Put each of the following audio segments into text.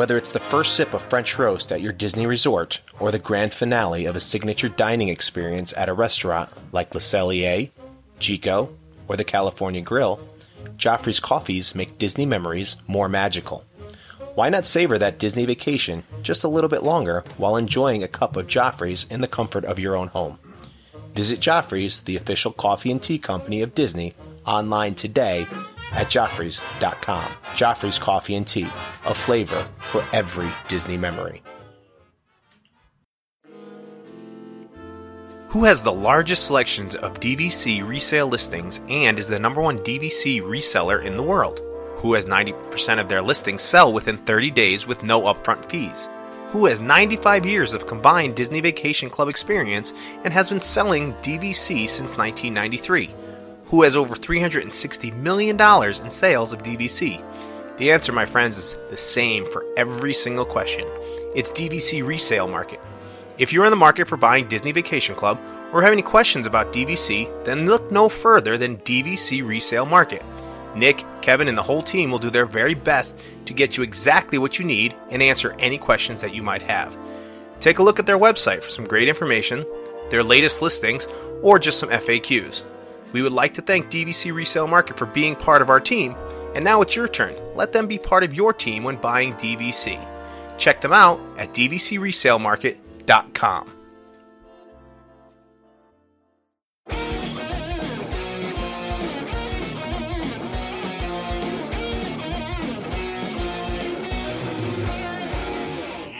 Whether it's the first sip of French roast at your Disney resort or the grand finale of a signature dining experience at a restaurant like Le Cellier, Jico, or the California Grill, Joffrey's coffees make Disney memories more magical. Why not savor that Disney vacation just a little bit longer while enjoying a cup of Joffrey's in the comfort of your own home? Visit Joffrey's, the official coffee and tea company of Disney, online today at Joffrey's.com. Joffrey's Coffee and Tea, a flavor for every Disney memory. Who has the largest selections of DVC resale listings and is the number one DVC reseller in the world? Who has 90% of their listings sell within 30 days with no upfront fees? Who has 95 years of combined Disney Vacation Club experience and has been selling DVC since 1993? Who has over $360 million in sales of DVC? The answer, my friends, is the same for every single question. It's DVC Resale Market. If you're in the market for buying Disney Vacation Club or have any questions about DVC, then look no further than DVC Resale Market. Nick, Kevin, and the whole team will do their very best to get you exactly what you need and answer any questions that you might have. Take a look at their website for some great information, their latest listings, or just some FAQs. We would like to thank DVC Resale Market for being part of our team, and now it's your turn. Let them be part of your team when buying DVC. Check them out at DVCResaleMarket.com.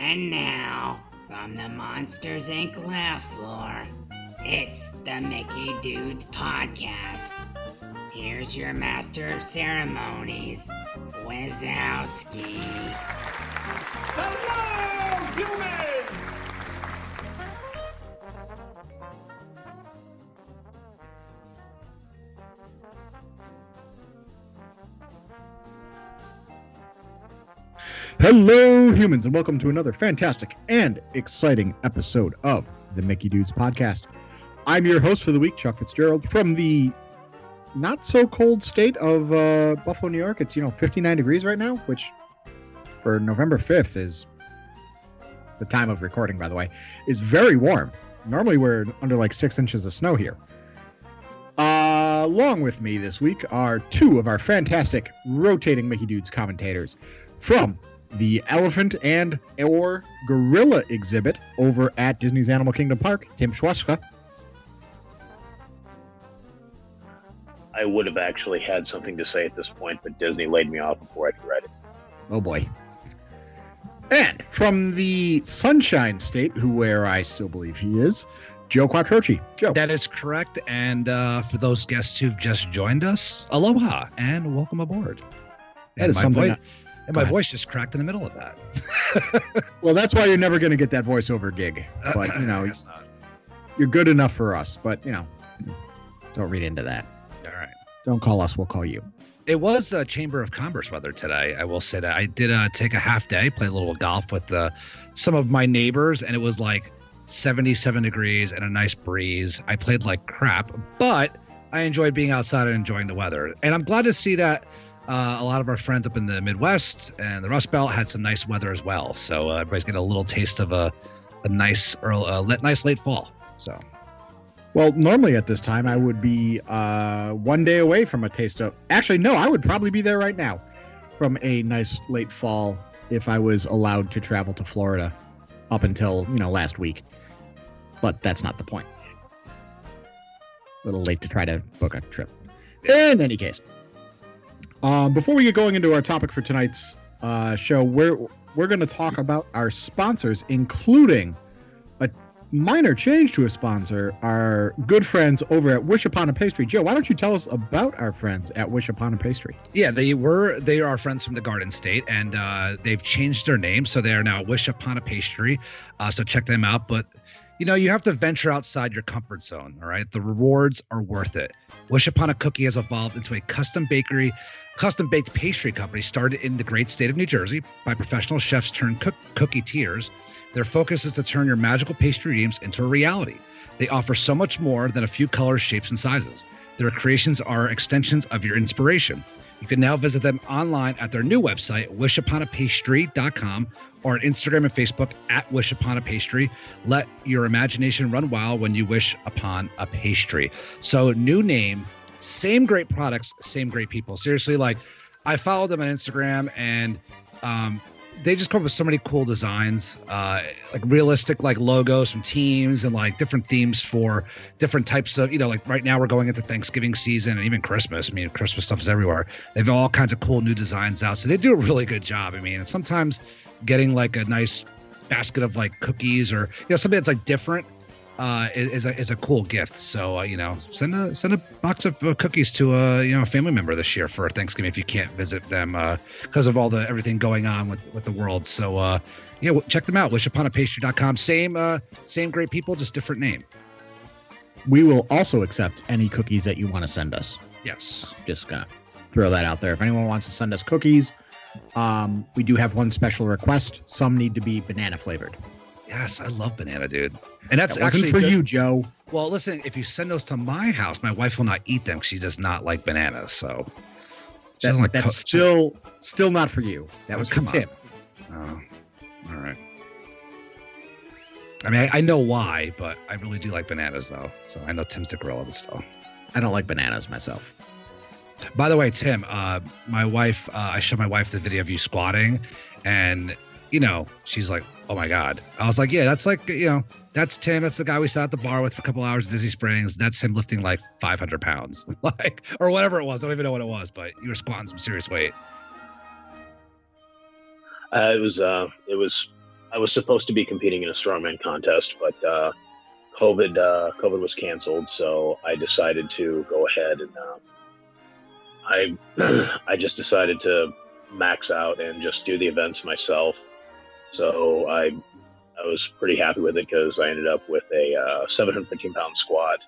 And now, from the Monsters, Inc. Laugh Floor, it's the Mickey Dudes Podcast. Here's your master of ceremonies, Wazowski. Hello, humans! Hello, humans, and welcome to another fantastic and exciting episode of the Mickey Dudes Podcast. I'm your host for the week, Chuck Fitzgerald, from the not-so-cold state of Buffalo, New York. It's, 59 degrees right now, which for November 5th is the time of recording, by the way, is very warm. Normally we're under 6 inches of snow here. Along with me this week are two of our fantastic rotating Mickey Dudes commentators from the elephant and or gorilla exhibit over at Disney's Animal Kingdom Park, Tim Schwaska. I would have actually had something to say at this point, but Disney laid me off before I could write it. Oh, boy. And from the Sunshine State, where I still believe he is, Joe Quattrochi. Joe. That is correct. And for those guests who've just joined us, aloha and welcome aboard. That is something... And my voice just cracked in the middle of that. Well, that's why you're never going to get that voiceover gig. But, you're good enough for us. But, don't read into that. All right. Don't call us. We'll call you. It was a Chamber of Commerce weather today. I will say that. I did take a half day, play a little golf with some of my neighbors, and it was 77 degrees and a nice breeze. I played like crap, but I enjoyed being outside and enjoying the weather. And I'm glad to see that. A lot of our friends up in the Midwest and the Rust Belt had some nice weather as well. So everybody's getting a little taste of a nice early, nice late fall. So, well, normally at this time I would be one day away from a taste of... Actually, no, I would probably be there right now from a nice late fall if I was allowed to travel to Florida up until, last week. But that's not the point. A little late to try to book a trip. In any case... Before we get going into our topic for tonight's show, we're going to talk about our sponsors, including a minor change to a sponsor, our good friends over at Wish Upon a Pastry. Joe, why don't you tell us about our friends at Wish Upon a Pastry? Yeah, they are our friends from the Garden State, and they've changed their name, so they are now Wish Upon a Pastry, so check them out. But you have to venture outside your comfort zone, all right? The rewards are worth it. Wish Upon a Cookie has evolved into a custom-baked pastry company started in the great state of New Jersey by professional chefs turned cooketeers. Their focus is to turn your magical pastry dreams into a reality. They offer so much more than a few colors, shapes, and sizes. Their creations are extensions of your inspiration. You can now visit them online at their new website, wishuponapastry.com, or on Instagram and Facebook at Wish Upon a Pastry. Let your imagination run wild when you wish upon a pastry. So new name, same great products, same great people. Seriously, like I follow them on Instagram and they just come up with so many cool designs, like realistic, like logos from teams and like different themes for different types of, you know, like right now we're going into Thanksgiving season and even Christmas. I mean, Christmas stuff is everywhere. They've all kinds of cool new designs out. So they do a really good job. I mean, and sometimes getting like a nice basket of like cookies or, you know, something that's like different is a cool gift. So, you know, send a box of cookies to a family member this year for Thanksgiving if you can't visit them because of all the everything going on with the world. So, check them out. Wishuponapastry.com. Same great people, just different name. We will also accept any cookies that you want to send us. Yes. Just gonna throw that out there. If anyone wants to send us cookies, we do have one special request. Some need to be banana flavored. Yes, I love banana, dude. And that's actually for you, Joe. Well, listen, if you send those to my house, my wife will not eat them. She does not like bananas, so still not for you. That was from Tim. Oh, all right. I mean, I know why, but I really do like bananas, though. So I know Tim's the gorilla, but still, I don't like bananas myself. By the way, Tim, my wife, I showed my wife the video of you squatting, and you know, she's like, "Oh my God." I was like, yeah, that's like, you know, that's Tim. That's the guy we sat at the bar with for a couple hours at Disney Springs. That's him lifting like 500 pounds, like, or whatever it was. I don't even know what it was, but you were squatting some serious weight. I was supposed to be competing in a strongman contest, but COVID was canceled. So I decided to go ahead and I just decided to max out and just do the events myself. So I was pretty happy with it because I ended up with a 715-pound squat,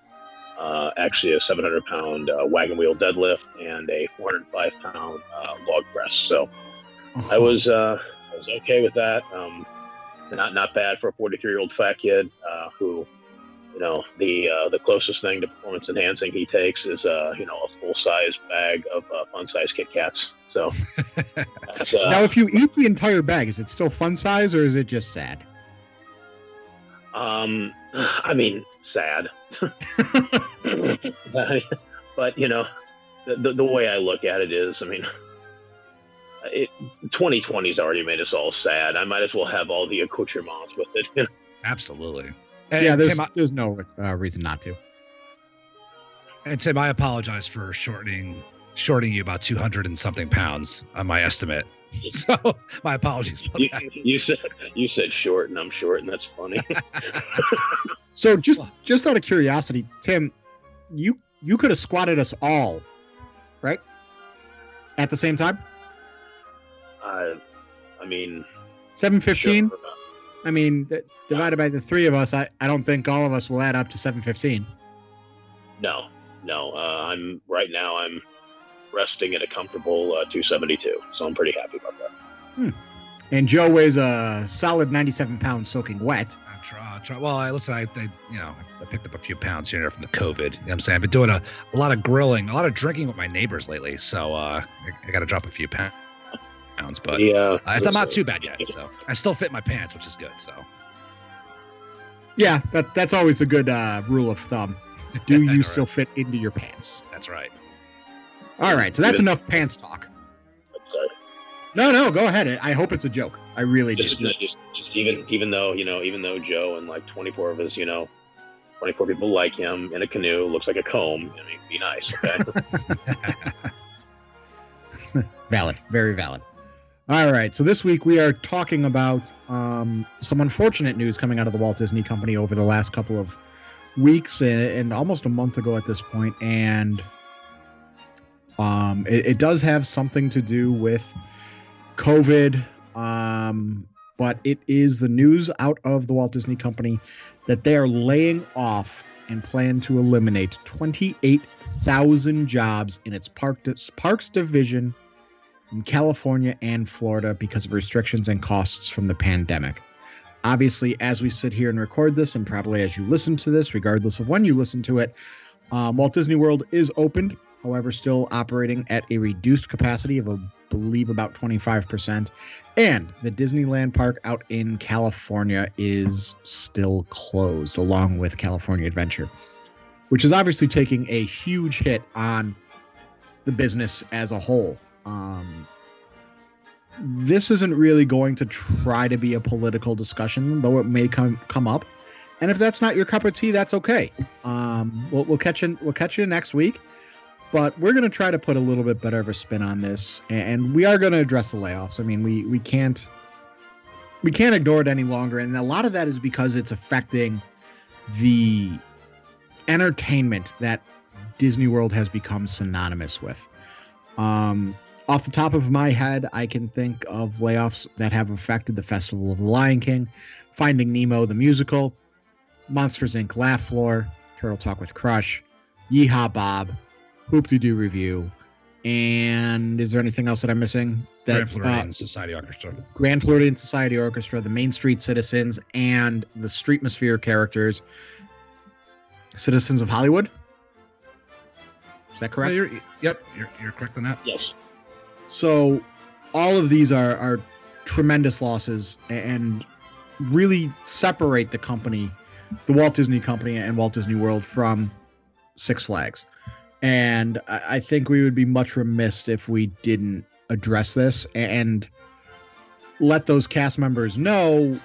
actually a 700-pound wagon wheel deadlift, and a 405-pound log press. So I was okay with that. Not bad for a 43-year-old fat kid who, you know, the closest thing to performance enhancing he takes is a full-size bag of fun-size Kit Kats. So now, if you eat the entire bag, is it still fun size or is it just sad? I mean, sad. But you know, the way I look at it is, I mean, 2020's already made us all sad. I might as well have all the accoutrements with it. Absolutely. And yeah, there's no reason not to. And Tim, I apologize for shorting you about 200 and something pounds on my estimate. So my apologies. You said short and I'm short and that's funny. So just out of curiosity, Tim, you could have squatted us all, right? At the same time? I mean, 715. Sure. I mean, divided by the three of us, I don't think all of us will add up to 715. No. I'm resting at a comfortable 272, so I'm pretty happy about that. And Joe weighs a solid 97 pounds soaking wet. I try. Well, I picked up a few pounds here and there from the COVID. You know what I'm saying? I've been doing a lot of grilling, a lot of drinking with my neighbors lately, so I got to drop a few pounds, but I'm not too bad yet. So I still fit my pants, which is good. So yeah, that's always the good rule of thumb. Do you still fit into your pants? That's right. All right, so that's enough pants talk. I'm sorry. No, go ahead. I hope it's a joke. I really do. Just even though Joe and like 24 of us, 24 people like him in a canoe, looks like a comb. I mean, be nice, okay? Valid, very valid. All right, so this week we are talking about some unfortunate news coming out of the Walt Disney Company over the last couple of weeks and almost a month ago at this point, and it does have something to do with COVID, but it is the news out of the Walt Disney Company that they are laying off and plan to eliminate 28,000 jobs in its parks division in California and Florida because of restrictions and costs from the pandemic. Obviously, as we sit here and record this, and probably as you listen to this, regardless of when you listen to it, Walt Disney World is opened. however, still operating at a reduced capacity of, I believe, about 25%. And the Disneyland park out in California is still closed, along with California Adventure, which is obviously taking a huge hit on the business as a whole. This isn't really going to try to be a political discussion, though it may come up. And if that's not your cup of tea, that's okay. We'll catch you next week. But we're going to try to put a little bit better of a spin on this, and we are going to address the layoffs. I mean, we can't ignore it any longer, and a lot of that is because it's affecting the entertainment that Disney World has become synonymous with. Off the top of my head, I can think of layoffs that have affected the Festival of the Lion King, Finding Nemo the Musical, Monsters, Inc. Laugh Floor, Turtle Talk with Crush, Yeehaw Bob, Hoop-de-doo Review, and is there anything else that I'm missing? Grand Floridian Society Orchestra. Grand Floridian Society Orchestra, the Main Street Citizens, and the Streetmosphere characters, Citizens of Hollywood? Is that correct? No, you're correct on that. Yes. So all of these are tremendous losses and really separate the company, the Walt Disney Company and Walt Disney World, from Six Flags. And I think we would be much remiss if we didn't address this and let those cast members know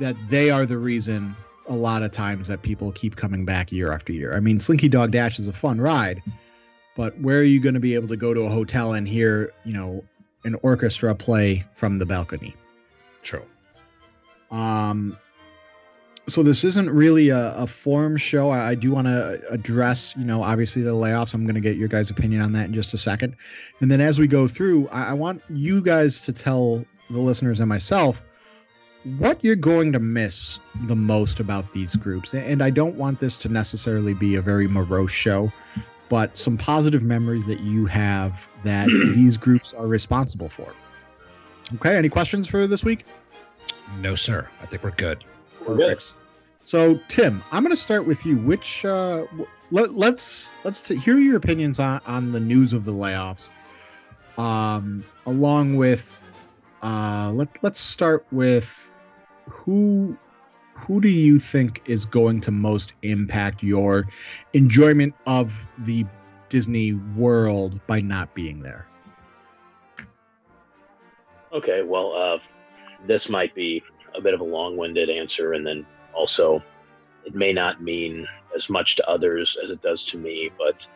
that they are the reason a lot of times that people keep coming back year after year. I mean, Slinky Dog Dash is a fun ride, but where are you going to be able to go to a hotel and hear, an orchestra play from the balcony? True. So this isn't really a form show. I do want to address, obviously the layoffs. I'm going to get your guys' opinion on that in just a second. And then as we go through, I want you guys to tell the listeners and myself what you're going to miss the most about these groups. And I don't want this to necessarily be a very morose show, but some positive memories that you have that these groups are responsible for. Okay, any questions for this week? No, sir. I think we're good. Perfect. So, Tim, I'm going to start with you. Which let's hear your opinions on the news of the layoffs, along with let's start with who do you think is going to most impact your enjoyment of the Disney World by not being there? Okay, well, this might be a bit of a long-winded answer, and then also it may not mean as much to others as it does to me, but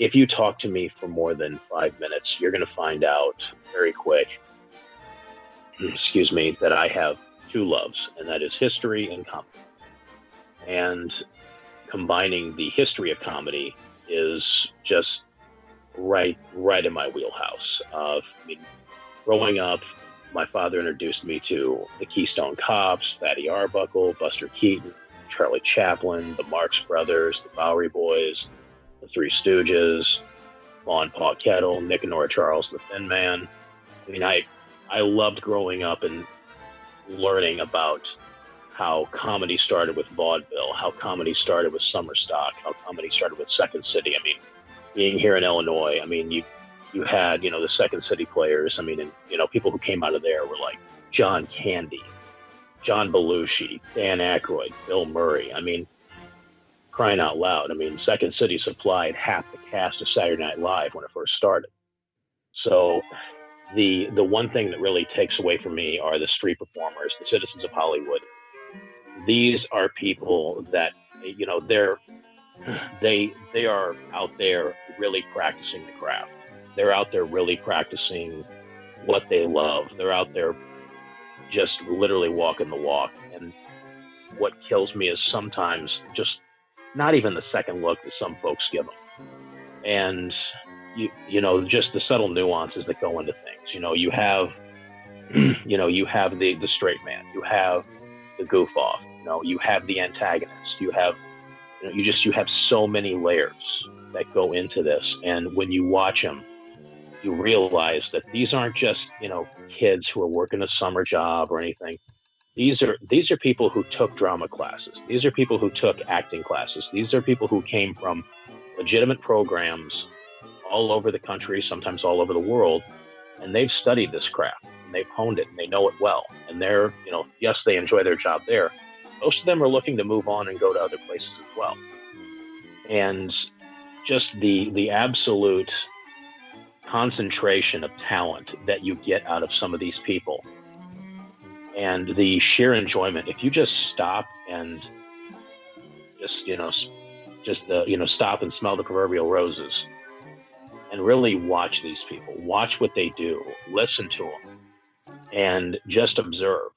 if you talk to me for more than 5 minutes, you're going to find out very quick, that I have two loves, and that is history and comedy. And combining the history of comedy is just right in my wheelhouse. Growing up, my father introduced me to the Keystone Cops, Fatty Arbuckle, Buster Keaton, Charlie Chaplin, the Marx Brothers, the Bowery Boys, the Three Stooges, Ma and Pa Kettle, Nick and Nora Charles, the Thin Man. I mean, I loved growing up and learning about how comedy started with vaudeville, how comedy started with summer stock, how comedy started with Second City. I mean, being here in Illinois, I mean, you had, the Second City players. I mean, and, people who came out of there were like John Candy, John Belushi, Dan Aykroyd, Bill Murray. I mean, crying out loud. I mean, Second City supplied half the cast of Saturday Night Live when it first started. So the one thing that really takes away from me are the street performers, the Citizens of Hollywood. These are people that, they are out there really practicing the craft. They're out there really practicing what they love. They're out there just literally walking the walk. And what kills me is sometimes just not even the second look that some folks give them. And, just the subtle nuances that go into things. You have, you have the straight man. You have the goof off. You have the antagonist. You have, you have so many layers that go into this. And when you watch them, you realize that these aren't just, kids who are working a summer job or anything. These are people who took drama classes. These are people who took acting classes. These are people who came from legitimate programs all over the country, sometimes all over the world, and they've studied this craft and they've honed it and they know it well. And they're, you know, yes, they enjoy their job there. Most of them are looking to move on and go to other places as well. And just the absolute concentration of talent that you get out of some of these people and the sheer enjoyment. If you just stop and just, you know, stop and smell the proverbial roses and really watch these people, watch what they do, listen to them, and just observe.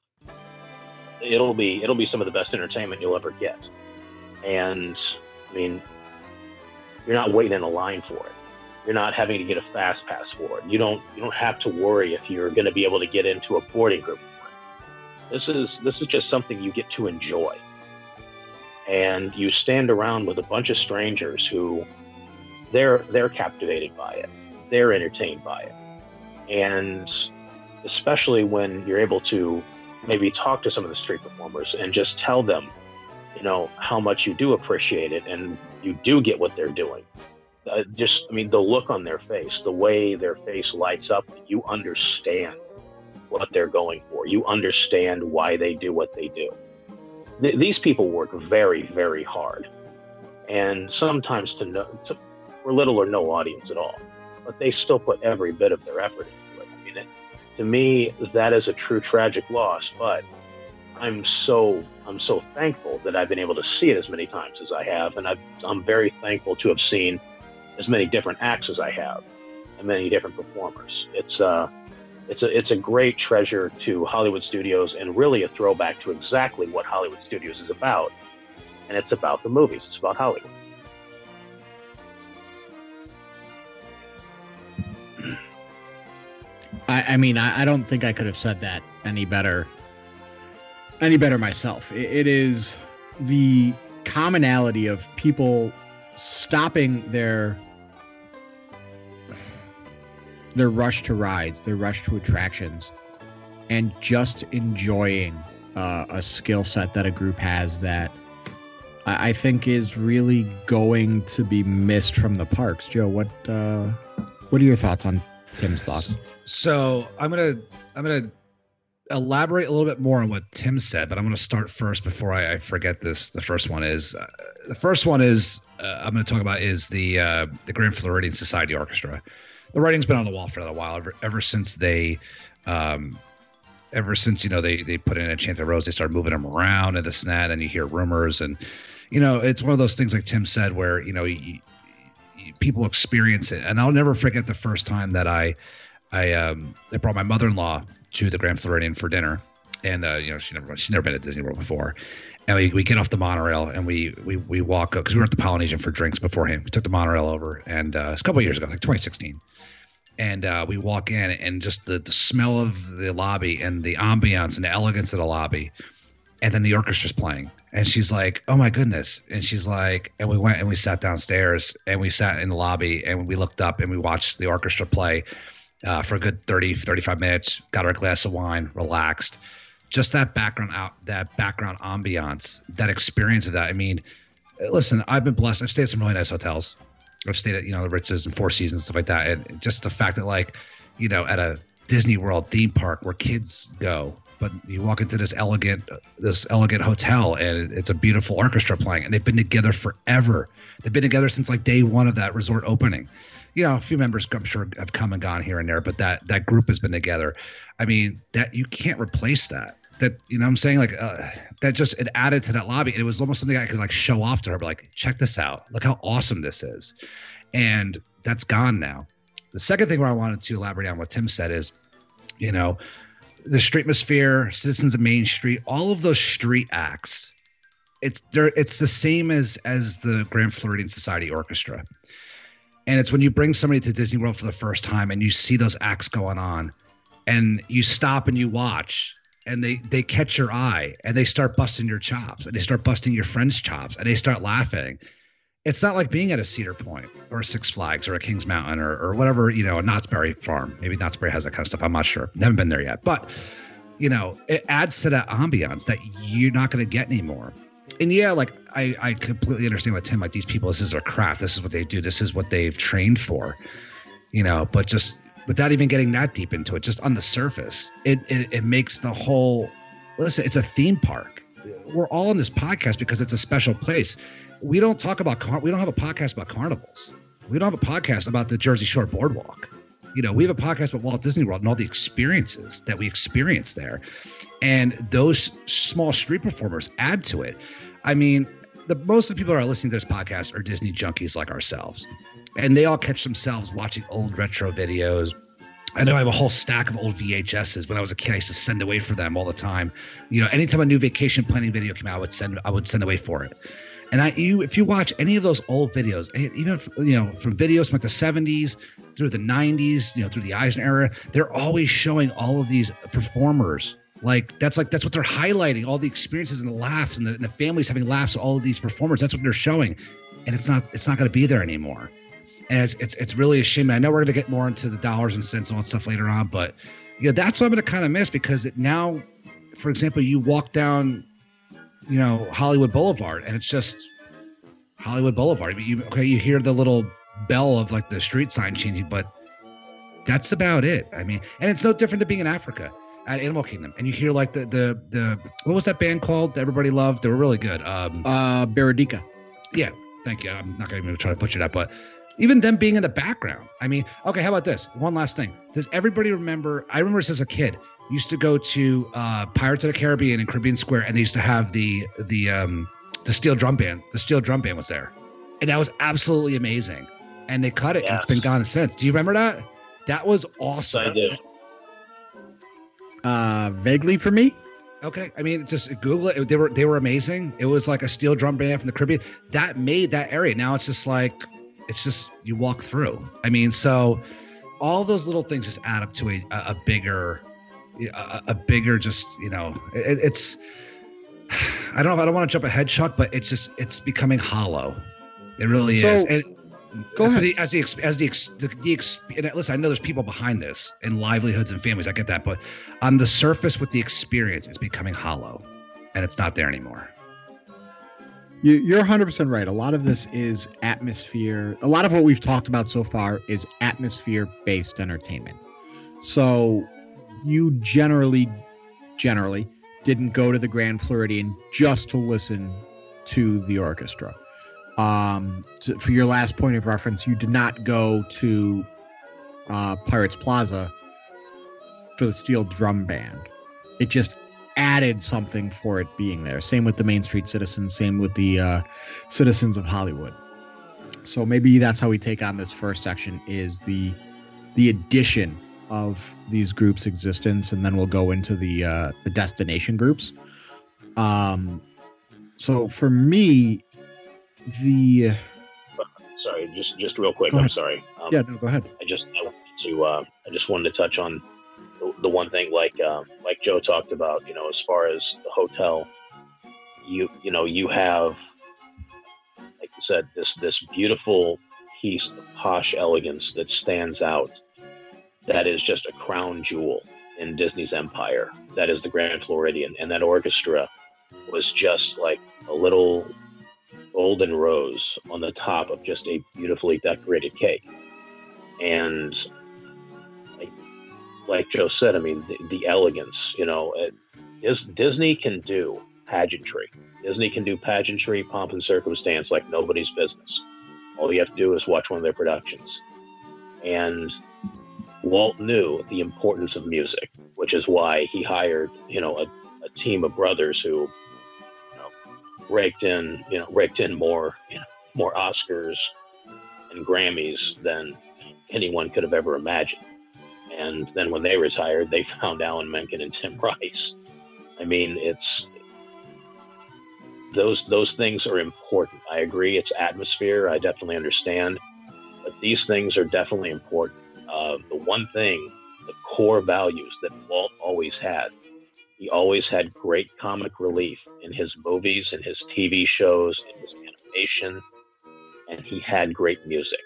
It'll be some of the best entertainment you'll ever get. And I mean, you're not waiting in a line for it. You're not having to get a fast pass for it. You don't have to worry if you're going to be able to get into a boarding group. This is just something you get to enjoy. And you stand around with a bunch of strangers who they're captivated by it. They're entertained by it. And especially when you're able to maybe talk to some of the street performers and just tell them, you know, how much you do appreciate it and you do get what they're doing. The look on their face, the way their face lights up, you understand what they're going for. You understand why they do what they do. These people work very, very hard. And sometimes for little or no audience at all, but they still put every bit of their effort into it. I mean, to me, that is a true tragic loss, but I'm so thankful that I've been able to see it as many times as I have. And I'm very thankful to have seen as many different acts as I have and many different performers. It's a great treasure to Hollywood Studios and really a throwback to exactly what Hollywood Studios is about. And it's about the movies. It's about Hollywood. I don't think I could have said that any better myself. It is the commonality of people stopping their rush to rides, their rush to attractions, and just enjoying a skill set that a group has that I think is really going to be missed from the parks. Joe, what are your thoughts on Tim's thoughts? So I'm gonna elaborate a little bit more on what Tim said, but I'm going to start first before I forget this. The first one is I'm going to talk about is the Grand Floridian Society Orchestra. The writing's been on the wall for a while, ever since they put in Enchanted Rose, they started moving them around and this and that, and you hear rumors, and you know, it's one of those things like Tim said where, you know, people experience it. And I'll never forget the first time that I brought my mother-in-law to the Grand Floridian for dinner, and she's never been to Disney World before, and we get off the monorail and we walk up because we were at the Polynesian for drinks beforehand. We took the monorail over, and it's a couple of years ago, like 2016, and we walk in, and just the smell of the lobby and the ambiance and the elegance of the lobby, and then the orchestra's playing, and she's like, "Oh my goodness!" And she's like, and we went and we sat downstairs and we sat in the lobby and we looked up and we watched the orchestra play. For a good 30, 35 minutes, got our glass of wine, relaxed. Just that background ambiance, that experience of that. I mean, listen, I've been blessed. I've stayed at some really nice hotels. I've stayed at, you know, the Ritzes and Four Seasons, stuff like that. And just the fact that, like, you know, at a Disney World theme park where kids go, but you walk into this elegant hotel and it's a beautiful orchestra playing, and they've been together forever. They've been together since like day one of that resort opening. You know, a few members, I'm sure, have come and gone here and there, but that group has been together. I mean, that you can't replace that. That, you know what I'm saying? Like, that just, it added to that lobby. It was almost something I could, like, show off to her, but, like, check this out. Look how awesome this is. And that's gone now. The second thing where I wanted to elaborate on what Tim said is, you know, the Streetmosphere, Citizens of Main Street, all of those street acts, it's the same as the Grand Floridian Society Orchestra. And it's when you bring somebody to Disney World for the first time and you see those acts going on and you stop and you watch and they catch your eye and they start busting your chops and they start busting your friend's chops and they start laughing. It's not like being at a Cedar Point or a Six Flags or a Kings Mountain or whatever, you know, a Knott's Berry Farm. Maybe Knott's Berry has that kind of stuff. I'm not sure. Never been there yet. But, you know, it adds to that ambiance that you're not going to get anymore. And yeah, like I completely understand with Tim, like these people, this is their craft. This is what they do. This is what they've trained for, you know, but just without even getting that deep into it, just on the surface, it makes the whole, listen, it's a theme park. We're all in this podcast because it's a special place. We don't talk about, we don't have a podcast about carnivals. We don't have a podcast about the Jersey Shore boardwalk. You know, we have a podcast about Walt Disney World and all the experiences that we experience there. And those small street performers add to it. I mean, most of the people that are listening to this podcast are Disney junkies like ourselves. And they all catch themselves watching old retro videos. I know I have a whole stack of old VHSs. When I was a kid, I used to send away for them all the time. You know, anytime a new vacation planning video came out, I would send away for it. And if you watch any of those old videos, even, you know, from videos from like the 70s through the 90s, you know, through the Eisner era, they're always showing all of these performers. That's what they're highlighting, all the experiences and the laughs and the families having laughs at all of these performers. That's what they're showing. And it's not going to be there anymore. And it's really a shame. I know we're going to get more into the dollars and cents and all that stuff later on, but you know, that's what I'm going to kind of miss, because now, for example, you walk down, you know, Hollywood Boulevard, and it's just Hollywood Boulevard. I mean, you hear the little bell of like the street sign changing, but that's about it. I mean, and it's no different than being in Africa at Animal Kingdom, and you hear like the what was that band called that everybody loved? They were really good. Baradika. Yeah, thank you. I'm not going to even try to butcher that, but even them being in the background. I mean, okay, how about this? One last thing. Does everybody remember? I remember this as a kid. Used to go to Pirates of the Caribbean and Caribbean Square, and they used to have the steel drum band. The steel drum band was there, and that was absolutely amazing. And they cut it, yes. And it's been gone since. Do you remember that? That was awesome. Yes, I do. Vaguely for me. Okay, I mean, just Google it. They were amazing. It was like a steel drum band from the Caribbean that made that area. Now it's just like you walk through. I mean, so all those little things just add up to a bigger, just, you know, it's, I don't know if I don't want to jump ahead, Chuck, but it's becoming hollow. It really is. And go ahead. And listen, I know there's people behind this and livelihoods and families. I get that, but on the surface with the experience, it's becoming hollow and it's not there anymore. You're 100% right. A lot of this is atmosphere. A lot of what we've talked about so far is atmosphere based entertainment. So you generally didn't go to the Grand Floridian just to listen to the orchestra. For your last point of reference, you did not go to Pirates Plaza for the steel drum band. It just added something for it being there. Same with the Main Street Citizens, same with the Citizens of Hollywood. So maybe that's how we take on this first section, is the addition of these groups' existence, and then we'll go into the destination groups. So for me, sorry, just real quick. I'm sorry. Yeah, no, go ahead. I just wanted to touch on the one thing, like Joe talked about. You know, as far as the hotel, you know, you have, like you said, this beautiful piece of posh elegance that stands out. That is just a crown jewel in Disney's empire. That is the Grand Floridian. And that orchestra was just like a little golden rose on the top of just a beautifully decorated cake. And like Joe said, I mean, the elegance, you know, Disney can do pageantry. Disney can do pageantry, pomp and circumstance like nobody's business. All you have to do is watch one of their productions. And Walt knew the importance of music, which is why he hired, you know, a team of brothers who, you know, raked in more Oscars and Grammys than anyone could have ever imagined. And then when they retired, they found Alan Menken and Tim Rice. I mean, it's those things are important. I agree, it's atmosphere. I definitely understand, but these things are definitely important. The one thing, the core values that Walt always had, he always had great comic relief in his movies, in his TV shows, in his animation, and he had great music.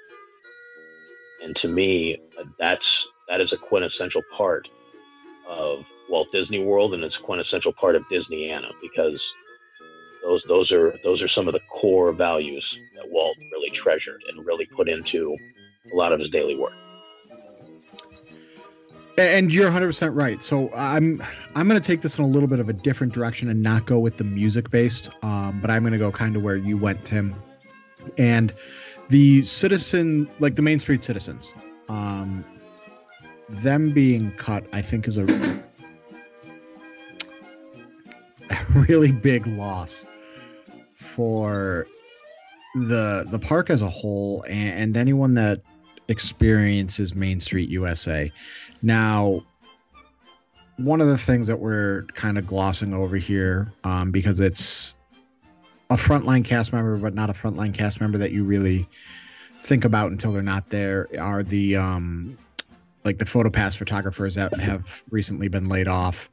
And to me, that is a quintessential part of Walt Disney World, and it's a quintessential part of Disneyana, because those are some of the core values that Walt really treasured and really put into a lot of his daily work. And you're 100% right. So I'm going to take this in a little bit of a different direction and not go with the music based, but I'm going to go kind of where you went, Tim. And the Main Street Citizens, them being cut, I think, is a really big loss for the park as a whole and anyone that experiences Main Street USA. Now, one of the things that we're kind of glossing over here, because it's a frontline cast member, but not a frontline cast member that you really think about until they're not there, are the PhotoPass photographers that have recently been laid off.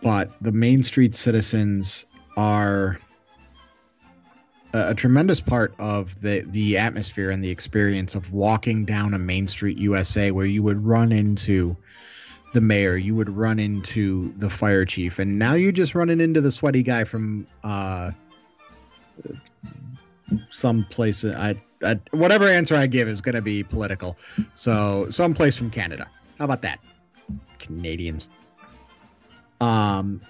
But the Main Street Citizens are a tremendous part of the atmosphere and the experience of walking down a Main Street USA, where you would run into the mayor, you would run into the fire chief, and now you're just running into the sweaty guy from some place. I whatever answer I give is going to be political. So someplace from Canada. How about that? Canadians. And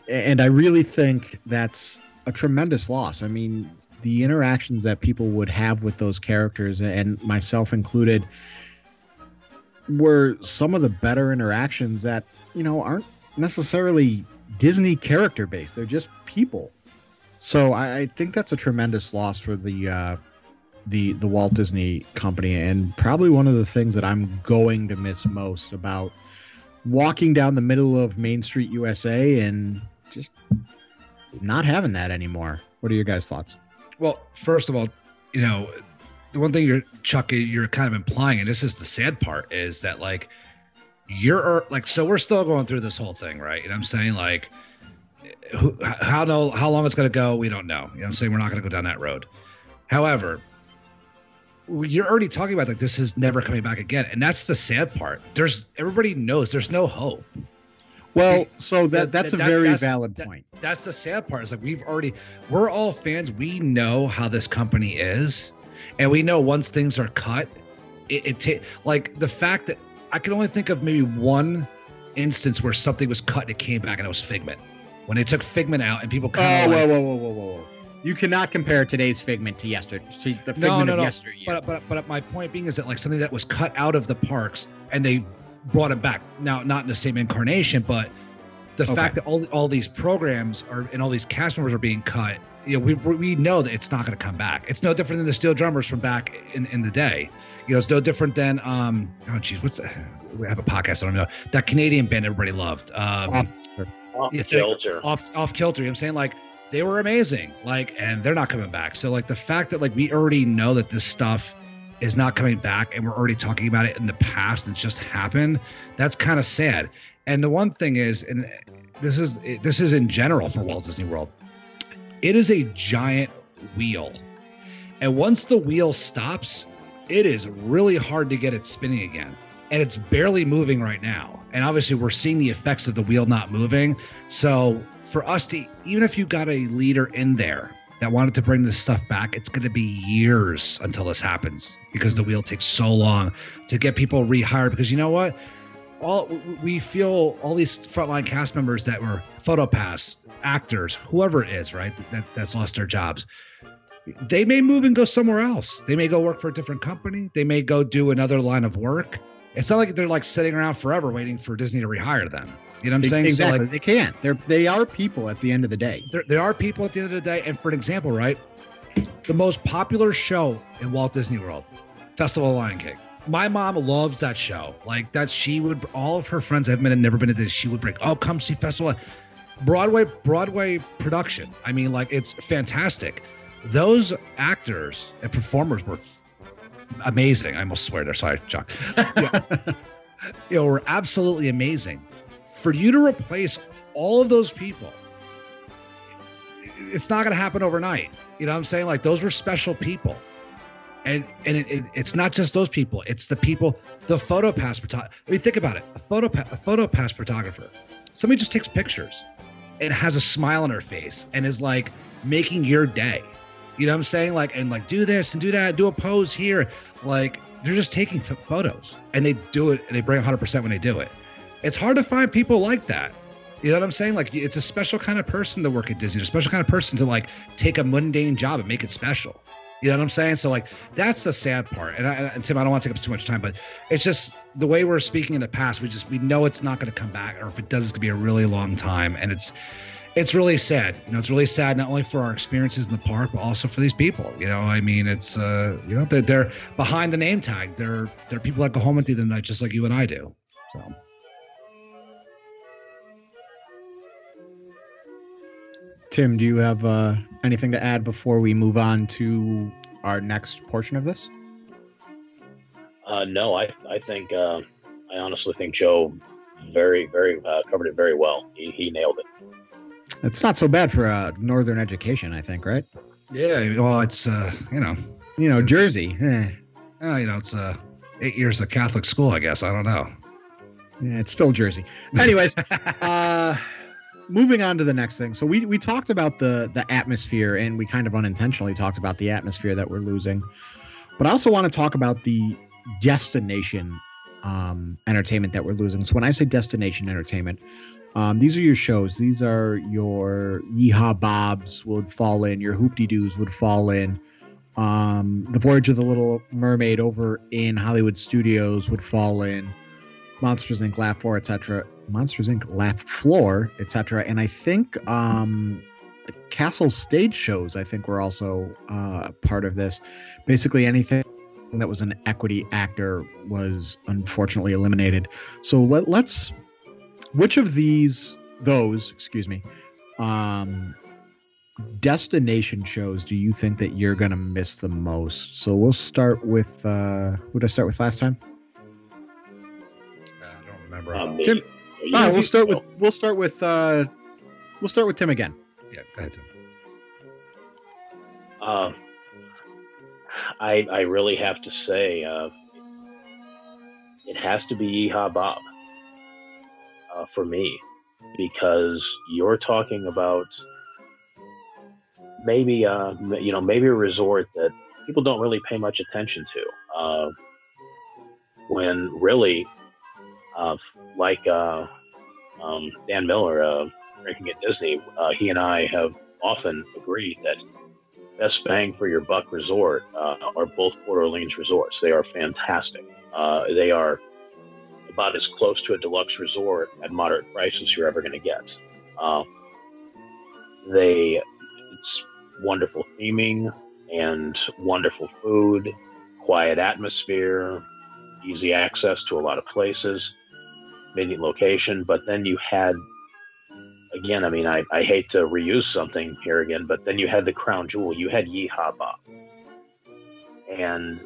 I really think that's a tremendous loss. I mean, the interactions that people would have with those characters, and myself included, were some of the better interactions that, you know, aren't necessarily Disney character based. They're just people. So I think that's a tremendous loss for the Walt Disney Company, and probably one of the things that I'm going to miss most about walking down the middle of Main Street USA and just not having that anymore. What are your guys' thoughts? Well, first of all, you know, the one thing you're kind of implying, and this is the sad part, is that like so we're still going through this whole thing, right? And I'm saying like, how long it's going to go, we don't know. You know what I'm saying? We're not going to go down that road. However, you're already talking about like this is never coming back again, and that's the sad part. Everybody knows there's no hope. Well, so that's a very valid point. That's the sad part. It's like we're all fans. We know how this company is, and we know once things are cut, like the fact that I can only think of maybe one instance where something was cut and it came back, and it was Figment. When they took Figment out and people kind of whoa. You cannot compare today's Figment to yesterday. To the Figment of yesterday. But my point being is that like something that was cut out of the parks and they brought it back. Now, not in the same incarnation, but the fact that all these programs are and all these cast members are being cut, you know, we know that it's not going to come back. It's no different than the Steel Drummers from back in the day. You know, it's no different than we have a podcast, I don't know, that Canadian band everybody loved. Off Kilter. You know what I'm saying? Like, they were amazing, like, and they're not coming back. So like the fact that like we already know that this stuff is not coming back and we're already talking about it in the past, it just happened. That's kind of sad. And the one thing is, and this is in general for Walt Disney World, it is a giant wheel. And once the wheel stops, it is really hard to get it spinning again. And it's barely moving right now. And obviously we're seeing the effects of the wheel not moving. So for us to, even if you got a leader in there that wanted to bring this stuff back, it's going to be years until this happens because the wheel takes so long to get people rehired. Because you know what? We feel all these frontline cast members that were PhotoPass, actors, whoever it is, right, that's lost their jobs. They may move and go somewhere else. They may go work for a different company. They may go do another line of work. It's not like they're like sitting around forever waiting for Disney to rehire them. You know what I'm saying? Exactly. So like, they can't. They are people at the end of the day. They are people at the end of the day. And for an example, right, the most popular show in Walt Disney World, Festival of the Lion King. My mom loves that show. Like that, she would. All of her friends have been and never been to this. She would bring, oh, come see Festival. Broadway production. I mean, like it's fantastic. Those actors and performers were amazing. I almost swear there. Sorry, Chuck. You know, were absolutely amazing. For you to replace all of those people, it's not going to happen overnight. You know what I'm saying? Like those were special people. And it's not just those people. It's the people, the PhotoPass photographer. I mean, think about it. A PhotoPass photographer. Somebody just takes pictures. and has a smile on her face and is like making your day. You know what I'm saying? Like, and like, do this and do that, do a pose here. Like, they're just taking photos and they do it and they bring 100% when they do it. It's hard to find people like that. You know what I'm saying? Like, it's a special kind of person to work at Disney, a special kind of person to like take a mundane job and make it special. You know what I'm saying? So like, that's the sad part. And Tim, I don't want to take up too much time, but it's just the way we're speaking in the past, we know it's not going to come back, or if it does, it's going to be a really long time. And it's really sad. You know, it's really sad, not only for our experiences in the park, but also for these people. You know, I mean, it's, you know, they're behind the name tag. They're people that go home at the end of the night, just like you and I do. So. Tim, do you have anything to add before we move on to our next portion of this? No, I think I honestly think Joe very, very covered it very well. He nailed it. It's not so bad for Northern education, I think, right? Yeah, well, it's you know, Jersey. You know, it's 8 years of Catholic school, I guess. I don't know. Yeah, it's still Jersey. Anyways. Moving on to the next thing. So we talked about the atmosphere, and we kind of unintentionally talked about the atmosphere that we're losing. But I also want to talk about the destination entertainment that we're losing. So when I say destination entertainment, these are your shows. These are your Yeehaw Bobs would fall in. Your Hoop-de-doos would fall in. The Voyage of the Little Mermaid over in Hollywood Studios would fall in. Monsters, Inc. Laugh Floor, etc. Monsters, Inc. Laugh Floor, etc. And I think the Castle Stage shows, I think, were also part of this. Basically, anything that was an equity actor was unfortunately eliminated. So let's – which of those destination shows do you think that you're going to miss the most? So we'll start with who did I start with last time? I don't remember. Tim. All right, we'll start with Tim again. Yeah, go ahead, Tim. I really have to say, it has to be Yeehaw Bob for me, because you're talking about maybe a resort that people don't really pay much attention to, when really. Like Dan Miller, Drinking at Disney, he and I have often agreed that best bang for your buck resort are both Port Orleans resorts. They are fantastic. They are about as close to a deluxe resort at moderate prices you're ever going to get. It's wonderful theming and wonderful food, quiet atmosphere, easy access to a lot of places. Midnight location, but then you had, again, I mean, I hate to reuse something here again, but then you had the crown jewel. You had Yeehaw Bob. And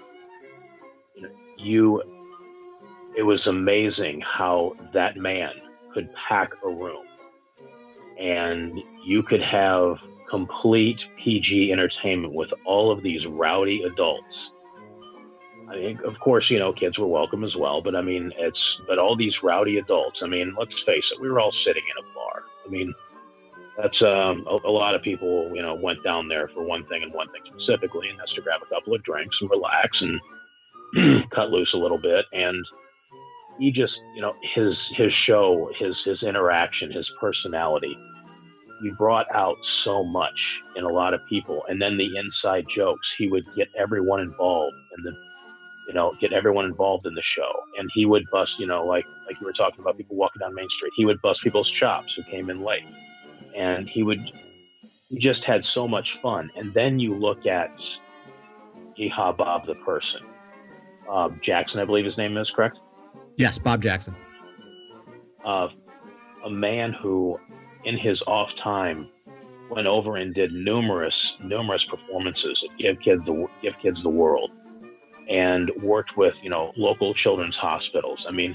it was amazing how that man could pack a room. And you could have complete PG entertainment with all of these rowdy adults. I mean, of course, you know, kids were welcome as well, but I mean, but all these rowdy adults, I mean, let's face it, we were all sitting in a bar. I mean, that's a lot of people, you know, went down there for one thing and one thing specifically, and that's to grab a couple of drinks and relax and cut loose a little bit. And he just, you know, his show, his interaction, his personality, he brought out so much in a lot of people. And then the inside jokes, he would get everyone involved in the show. And he would bust, you know, like you were talking about people walking down Main Street, he would bust people's chops who came in late. And he just had so much fun. And then you look at Yeehaw Bob, the person. Jackson, I believe his name is, correct? Yes, Bob Jackson. A man who, in his off time, went over and did numerous performances at Give Kids the World. And worked with, you know, local children's hospitals. I mean,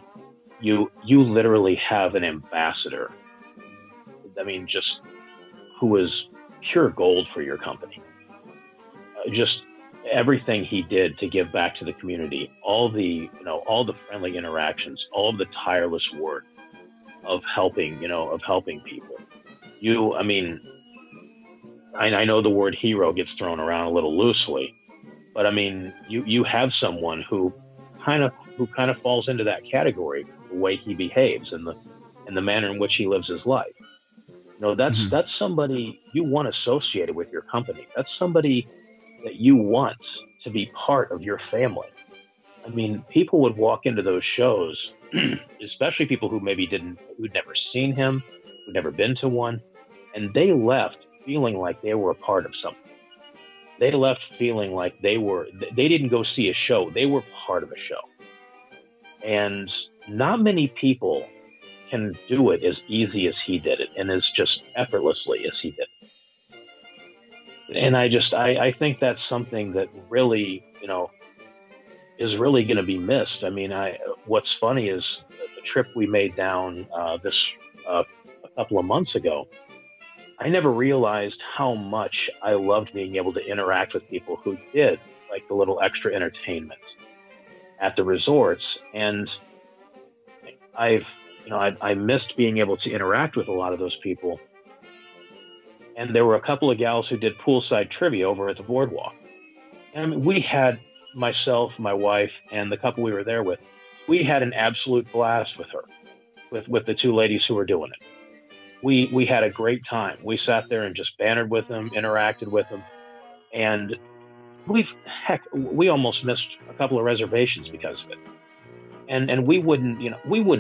you literally have an ambassador. I mean, just who is pure gold for your company. Just everything he did to give back to the community, all the friendly interactions, all of the tireless work of helping people. I know the word hero gets thrown around a little loosely, but I mean, you have someone who kind of falls into that category, the way he behaves and the manner in which he lives his life. You know, that's that's somebody you want associated with your company. That's somebody that you want to be part of your family. I mean, people would walk into those shows, especially people who'd never seen him, who'd never been to one, and they left feeling like they were a part of something. They left feeling like they didn't go see a show. They were part of a show. And not many people can do it as easy as he did it and as just effortlessly as he did it. And I think that's something that really, you know, is really going to be missed. I mean, what's funny is the trip we made down a couple of months ago, I never realized how much I loved being able to interact with people who did like the little extra entertainment at the resorts. And I missed being able to interact with a lot of those people. And there were a couple of gals who did poolside trivia over at the boardwalk. And I mean, we had, myself, my wife, and the couple we were there with, we had an absolute blast with her, with the two ladies who were doing it. We had a great time. We sat there and just bantered with them, interacted with them. And we almost missed a couple of reservations because of it. And we wouldn't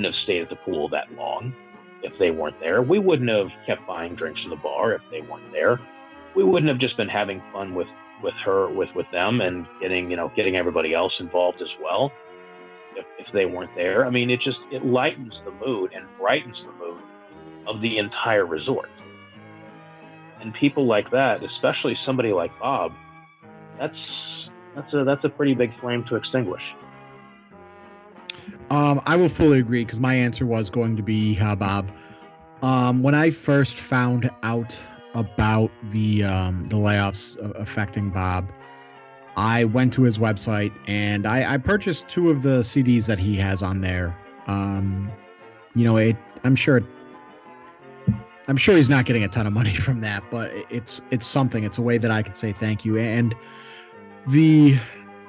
have stayed at the pool that long if they weren't there. We wouldn't have kept buying drinks from the bar if they weren't there. We wouldn't have just been having fun with her, with them, and getting everybody else involved as well if they weren't there. I mean, it lightens the mood and brightens the mood of the entire resort. And people like that, especially somebody like Bob, that's a pretty big flame to extinguish. I will fully agree, because my answer was going to be Yeehaw Bob. When I first found out about the layoffs affecting Bob, I went to his website and I purchased two of the CDs that he has on there. I'm sure he's not getting a ton of money from that, but it's something. It's a way that I can say thank you. And the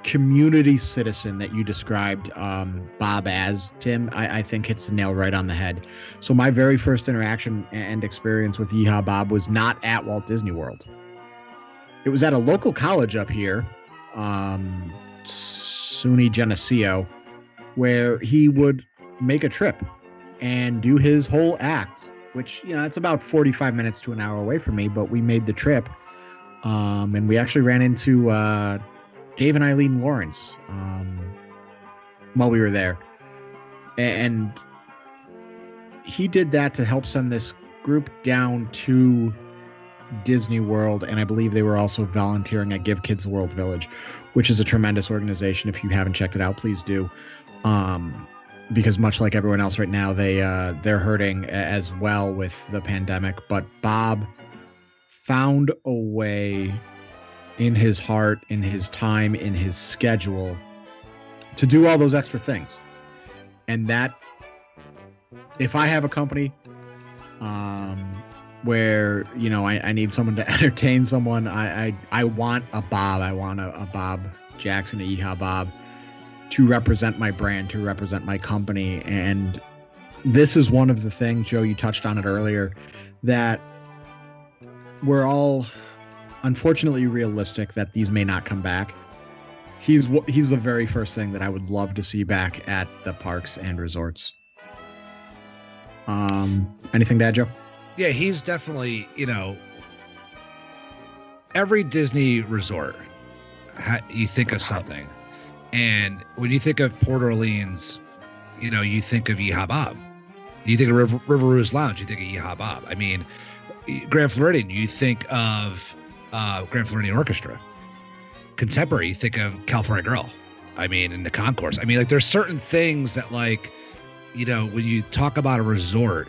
community citizen that you described Bob as, Tim, I think hits the nail right on the head. So my very first interaction and experience with Yeehaw Bob was not at Walt Disney World. It was at a local college up here, SUNY Geneseo, where he would make a trip and do his whole act, which, you know, it's about 45 minutes to an hour away from me, but we made the trip. And we actually ran into Dave and Eileen Lawrence while we were there. And he did that to help send this group down to Disney World. And I believe they were also volunteering at Give Kids the World Village, which is a tremendous organization. If you haven't checked it out, please do. Because much like everyone else right now, they're hurting as well with the pandemic. But Bob found a way in his heart, in his time, in his schedule to do all those extra things. And that, if I have a company where, you know, I need someone to entertain someone, I want a Bob. I want a Bob Jackson, a Yeehaw Bob, to represent my brand, to represent my company. And this is one of the things, Joe, you touched on it earlier, that we're all unfortunately realistic that these may not come back. He's the very first thing that I would love to see back at the parks and resorts. Anything to add, Joe? Yeah, he's definitely, you know, every Disney resort, you think of something. And when you think of Port Orleans, you know, you think of Yeehaw Bob. You think of River Rouge Lounge, you think of Yeehaw Bob. I mean, Grand Floridian, you think of Grand Floridian Orchestra. Contemporary, you think of California Grill. I mean, in the concourse. I mean, like, there's certain things that, like, you know, when you talk about a resort,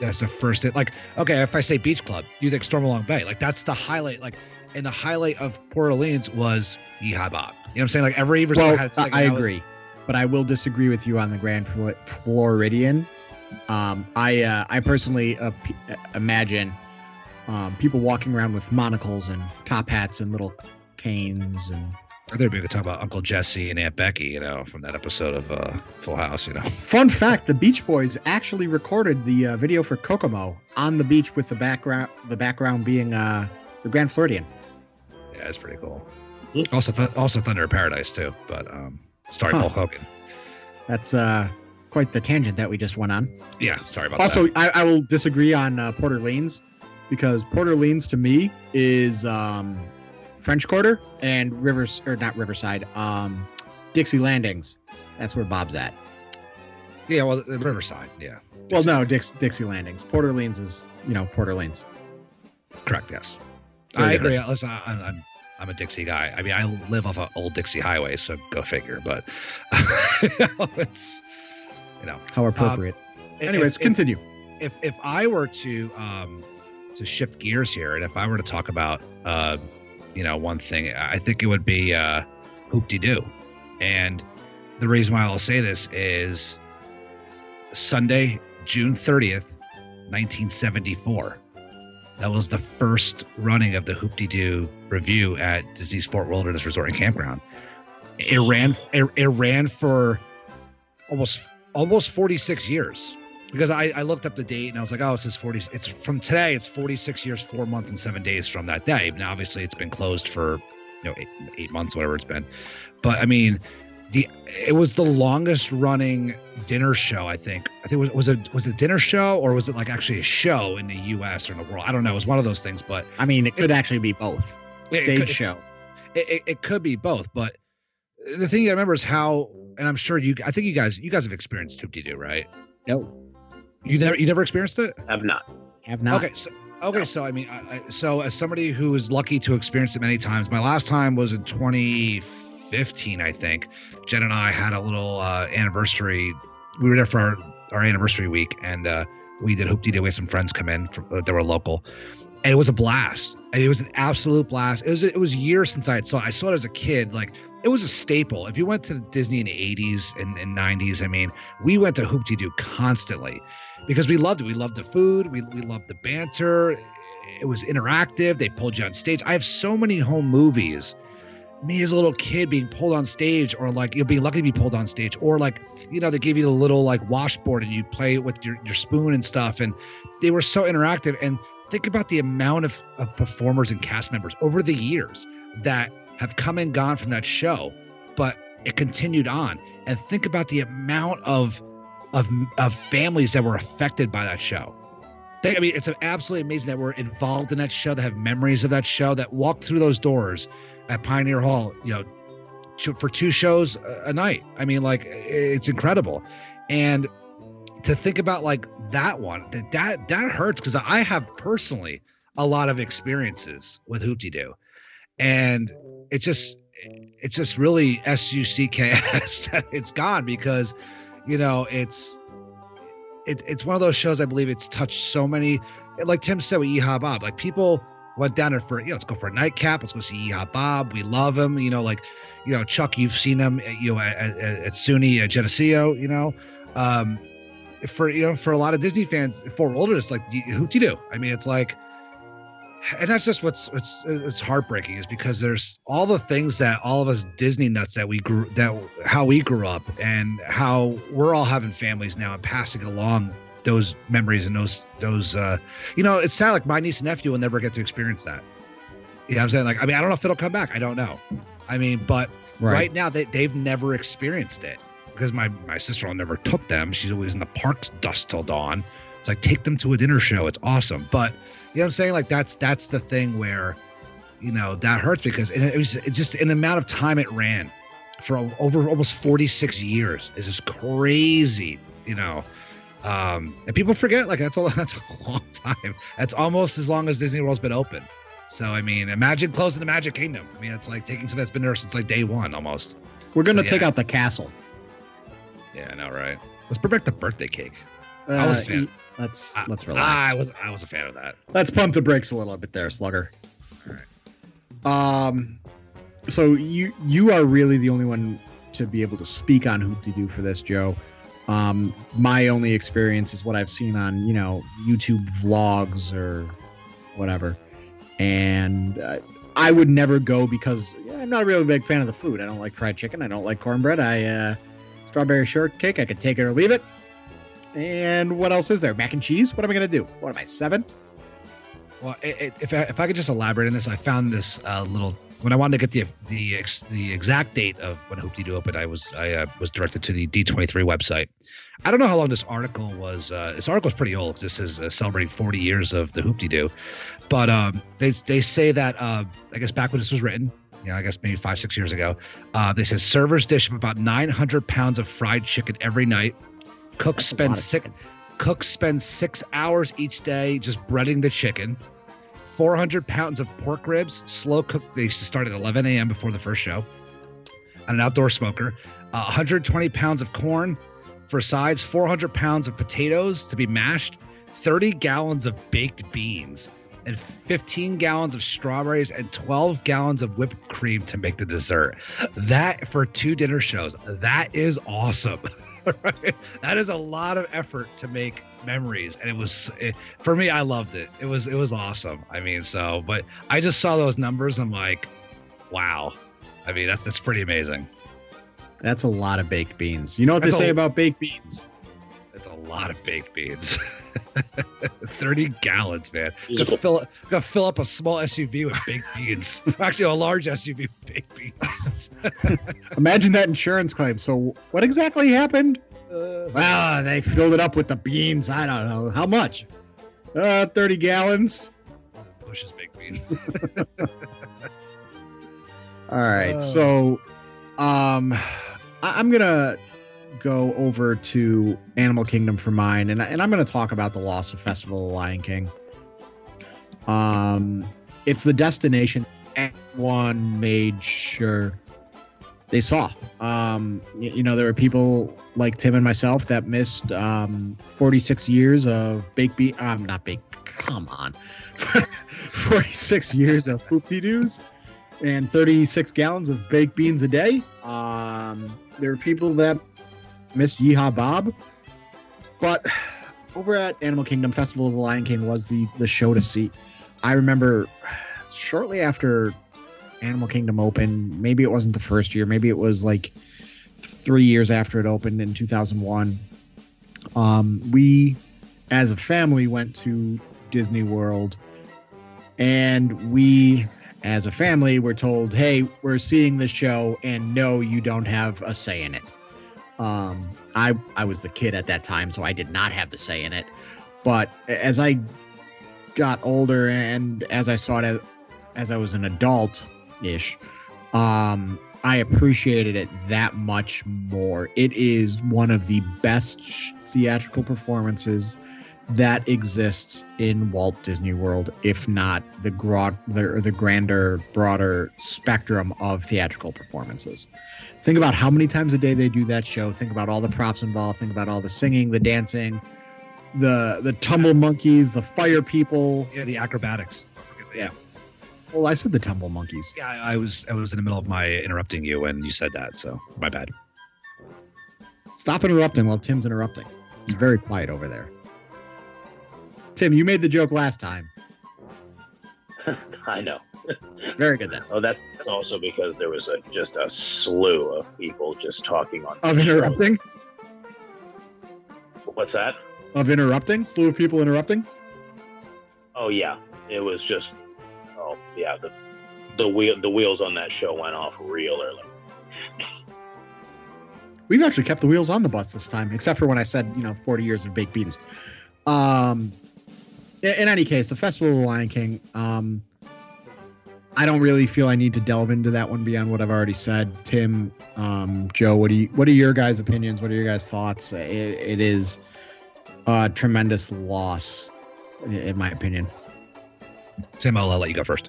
that's the first thing. Like, okay, if I say Beach Club, you think Stormalong Bay. Like, that's the highlight. Like, and the highlight of Port Orleans was Yeehaw Bob. You know what I'm saying? Like, every resort had its, like, I agree. But I will disagree with you on the Grand Floridian. I personally imagine people walking around with monocles and top hats and little canes. And I thought we were talking about Uncle Jesse and Aunt Becky, you know, from that episode of Full House, you know. Fun fact, the Beach Boys actually recorded the video for Kokomo on the beach with the background being the Grand Floridian. Yeah, that's pretty cool. Also Thunder in Paradise, too, but starring Hulk Hogan. That's quite the tangent that we just went on. Yeah, sorry about that. Also, I will disagree on Port Orleans, because Port Orleans, to me, is... French Quarter and Dixie Landings. That's where Bob's at. Yeah, well, Riverside. Yeah. Well, no, Dixie Landings. Port Orleans is, you know, Port Orleans. Correct. Yes, I agree. Listen, I'm a Dixie guy. I mean, I live off an old Dixie highway, so go figure. But it's, you know, how appropriate. Anyways, continue. If I were to shift gears here, and if I were to talk about you know, one thing, I think it would be Hoop-de-doo. And the reason why I'll say this is Sunday, June 30th, 1974. That was the first running of the Hoop-de-doo review at Disney's Fort Wilderness Resort and Campground. It ran for almost 46 years. Because I looked up the date and I was like, oh, it says 40. It's from today. It's 46 years, 4 months, and 7 days from that day. Now, obviously, it's been closed for, you know, eight months, whatever it's been. But I mean, it was the longest running dinner show. I think it was a dinner show, or was it like actually a show in the U.S. or in the world? I don't know. It was one of those things. But I mean, it could actually be both. Stage show. It could be both. But the thing you remember is how, and I'm sure I think you guys have experienced Hoop-de-doo, right? No. You never experienced it? Have not. Okay. No. So I mean, so as somebody who is lucky to experience it many times, my last time was in 2015, I think. Jen and I had a little anniversary. We were there for our anniversary week, and we did Hoop-de-doo. We had some friends come in that were local, and it was a blast. And it was an absolute blast. It was years since I saw it as a kid, like. It was a staple. If you went to Disney in the 80s and 90s, I mean, we went to Hoop-de-doo constantly because we loved it. We loved the food. We loved the banter. It was interactive. They pulled you on stage. I have so many home movies. Me as a little kid being pulled on stage, or like you'll be lucky to be pulled on stage, or like, you know, they gave you the little like washboard and you play with your spoon and stuff. And they were so interactive. And think about the amount of performers and cast members over the years that have come and gone from that show, but it continued on. And think about the amount of families that were affected by that show. I mean, it's absolutely amazing that were involved in that show, that have memories of that show, that walked through those doors at Pioneer Hall, you know, for two shows a night. I mean, like, it's incredible. And to think about like that one, that hurts, because I have personally a lot of experiences with Hoop-de-doo. And it's just really sucks that it's gone, because, you know, it's one of those shows. I believe it's touched so many, like Tim said with Yeehaw Bob, like people went down there for, you know, let's go for a nightcap. Let's go see Yeehaw Bob. We love him. You know, like, you know, Chuck, you've seen him at SUNY at Geneseo, you know, for a lot of Disney fans, Fort Wilderness, like Hoop-de-doo. I mean, it's like. And that's just what's heartbreaking, is because there's all the things that all of us Disney nuts that we grew up and how we're all having families now and passing along those memories and those you know, it's sad, like my niece and nephew will never get to experience that. You know what I'm saying? Like, I mean, I don't know if it'll come back. I don't know. I mean, but right now they've never experienced it, because my sister-in-law never took them. She's always in the parks dusk till dawn. It's like, take them to a dinner show. It's awesome. But you know what I'm saying? Like that's the thing where, you know, that hurts, because it's just an amount of time it ran for over almost 46 years. It's just crazy, you know, and people forget, like that's a long time. That's almost as long as Disney World's been open. So, I mean, imagine closing the Magic Kingdom. I mean, it's like taking something that's been there since like day one almost. We're going to take out the castle. Yeah, I know, right? Let's bring back the birthday cake. I was a fan. Let's relax. I was a fan of that. Let's pump the brakes a little bit there, Slugger. All right. So you are really the only one to be able to speak on Hoop-de-doo for this, Joe. My only experience is what I've seen on, you know, YouTube vlogs or whatever. And I would never go because I'm not really a big fan of the food. I don't like fried chicken. I don't like cornbread. Strawberry shortcake, I could take it or leave it. And what else is there? Mac and cheese? What am I going to do? What am I, 7? Well, if I could just elaborate on this, I found this little... When I wanted to get the exact date of when Hoop-de-doo opened, I was directed to the D23 website. I don't know how long this article was. This article is pretty old because this is celebrating 40 years of the Hoop-de-doo. But they say that, I guess back when this was written, I guess maybe 5-6 years ago, they said servers dish up about 900 pounds of fried chicken every night. Cooks spend 6 hours each day just breading the chicken. 400 pounds of pork ribs, slow cooked. They used to start at 11 a.m. before the first show. On an outdoor smoker, 120 pounds of corn for sides, 400 pounds of potatoes to be mashed, 30 gallons of baked beans, and 15 gallons of strawberries and 12 gallons of whipped cream to make the dessert. That for 2 dinner shows. That is awesome. Right? That is a lot of effort to make memories, and it was for me, I loved it. It was awesome. I mean, so, but I just saw those numbers. I'm like, wow. I mean, that's pretty amazing. That's a lot of baked beans. You know what they say about baked beans? It's a lot of baked beans. 30 gallons, man. Yeah. Fill up a small SUV with baked beans. Actually, a large SUV with baked beans. Imagine that insurance claim. So what exactly happened? Well, they filled it up with the beans. I don't know. How much? 30 gallons. Bush's baked beans. All right. So I'm going to go over to Animal Kingdom for mine. And I'm going to talk about the loss of Festival of the Lion King. It's the destination everyone made sure they saw. There were people like Tim and myself that missed 46 years of baked beans. I'm not baked. Come on. 46 years of Hoop-de-doos and 36 gallons of baked beans a day. There were people that missed Yeehaw Bob. But over at Animal Kingdom, Festival of the Lion King was the show to see. I remember shortly after Animal Kingdom opened, maybe it wasn't the first year, maybe it was like 3 years after it opened in 2001, we as a family went to Disney World, and we as a family were told, hey, we're seeing this show, and no, you don't have a say in it. I was the kid at that time, so I did not have the say in it. But as I got older and as I saw it as I was an adult-ish, I appreciated it that much more. It is one of the best theatrical performances that exists in Walt Disney World, if not the grander, broader spectrum of theatrical performances. Think about how many times a day they do that show. Think about all the props involved. Think about all the singing, the dancing, the tumble monkeys, the fire people. Yeah, the acrobatics. Yeah. Well, I said the tumble monkeys. Yeah, I was in the middle of my interrupting you when you said that, so my bad. Stop interrupting while Tim's interrupting. He's very quiet over there. Tim, you made the joke last time. I know. Very good then. Oh, that's also because there was just a slew of people just talking on. Of interrupting? Shows. What's that? Of interrupting? Slew of people interrupting? Oh yeah, it was just. Oh yeah, the wheels on that show went off real early. We've actually kept the wheels on the bus this time, except for when I said 40 years of baked beans. In any case, the Festival of the Lion King. I don't really feel I need to delve into that one beyond what I've already said. Tim, Joe, what are your guys' opinions? What are your guys' thoughts? It is a tremendous loss, in my opinion. Sam, I'll let you go first.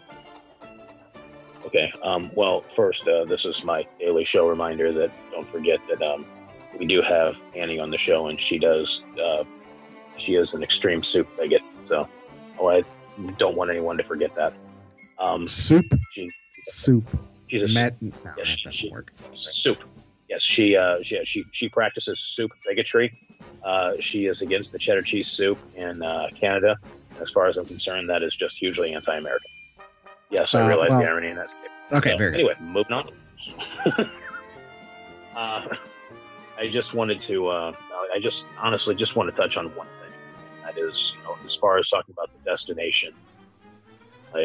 Okay. Well, first, this is my daily show reminder that don't forget that we do have Annie on the show, and she is an extreme soup bigot. So I don't want anyone to forget that. Soup. She's a soup. Yes, she practices soup bigotry. She is against the cheddar cheese soup in Canada. as far as I'm concerned, that is just hugely anti-American. Yes, I realize the irony in that statement. Okay, so, very good. Anyway, moving on. I just honestly want to touch on one thing. That is, you know, as far as talking about the destination,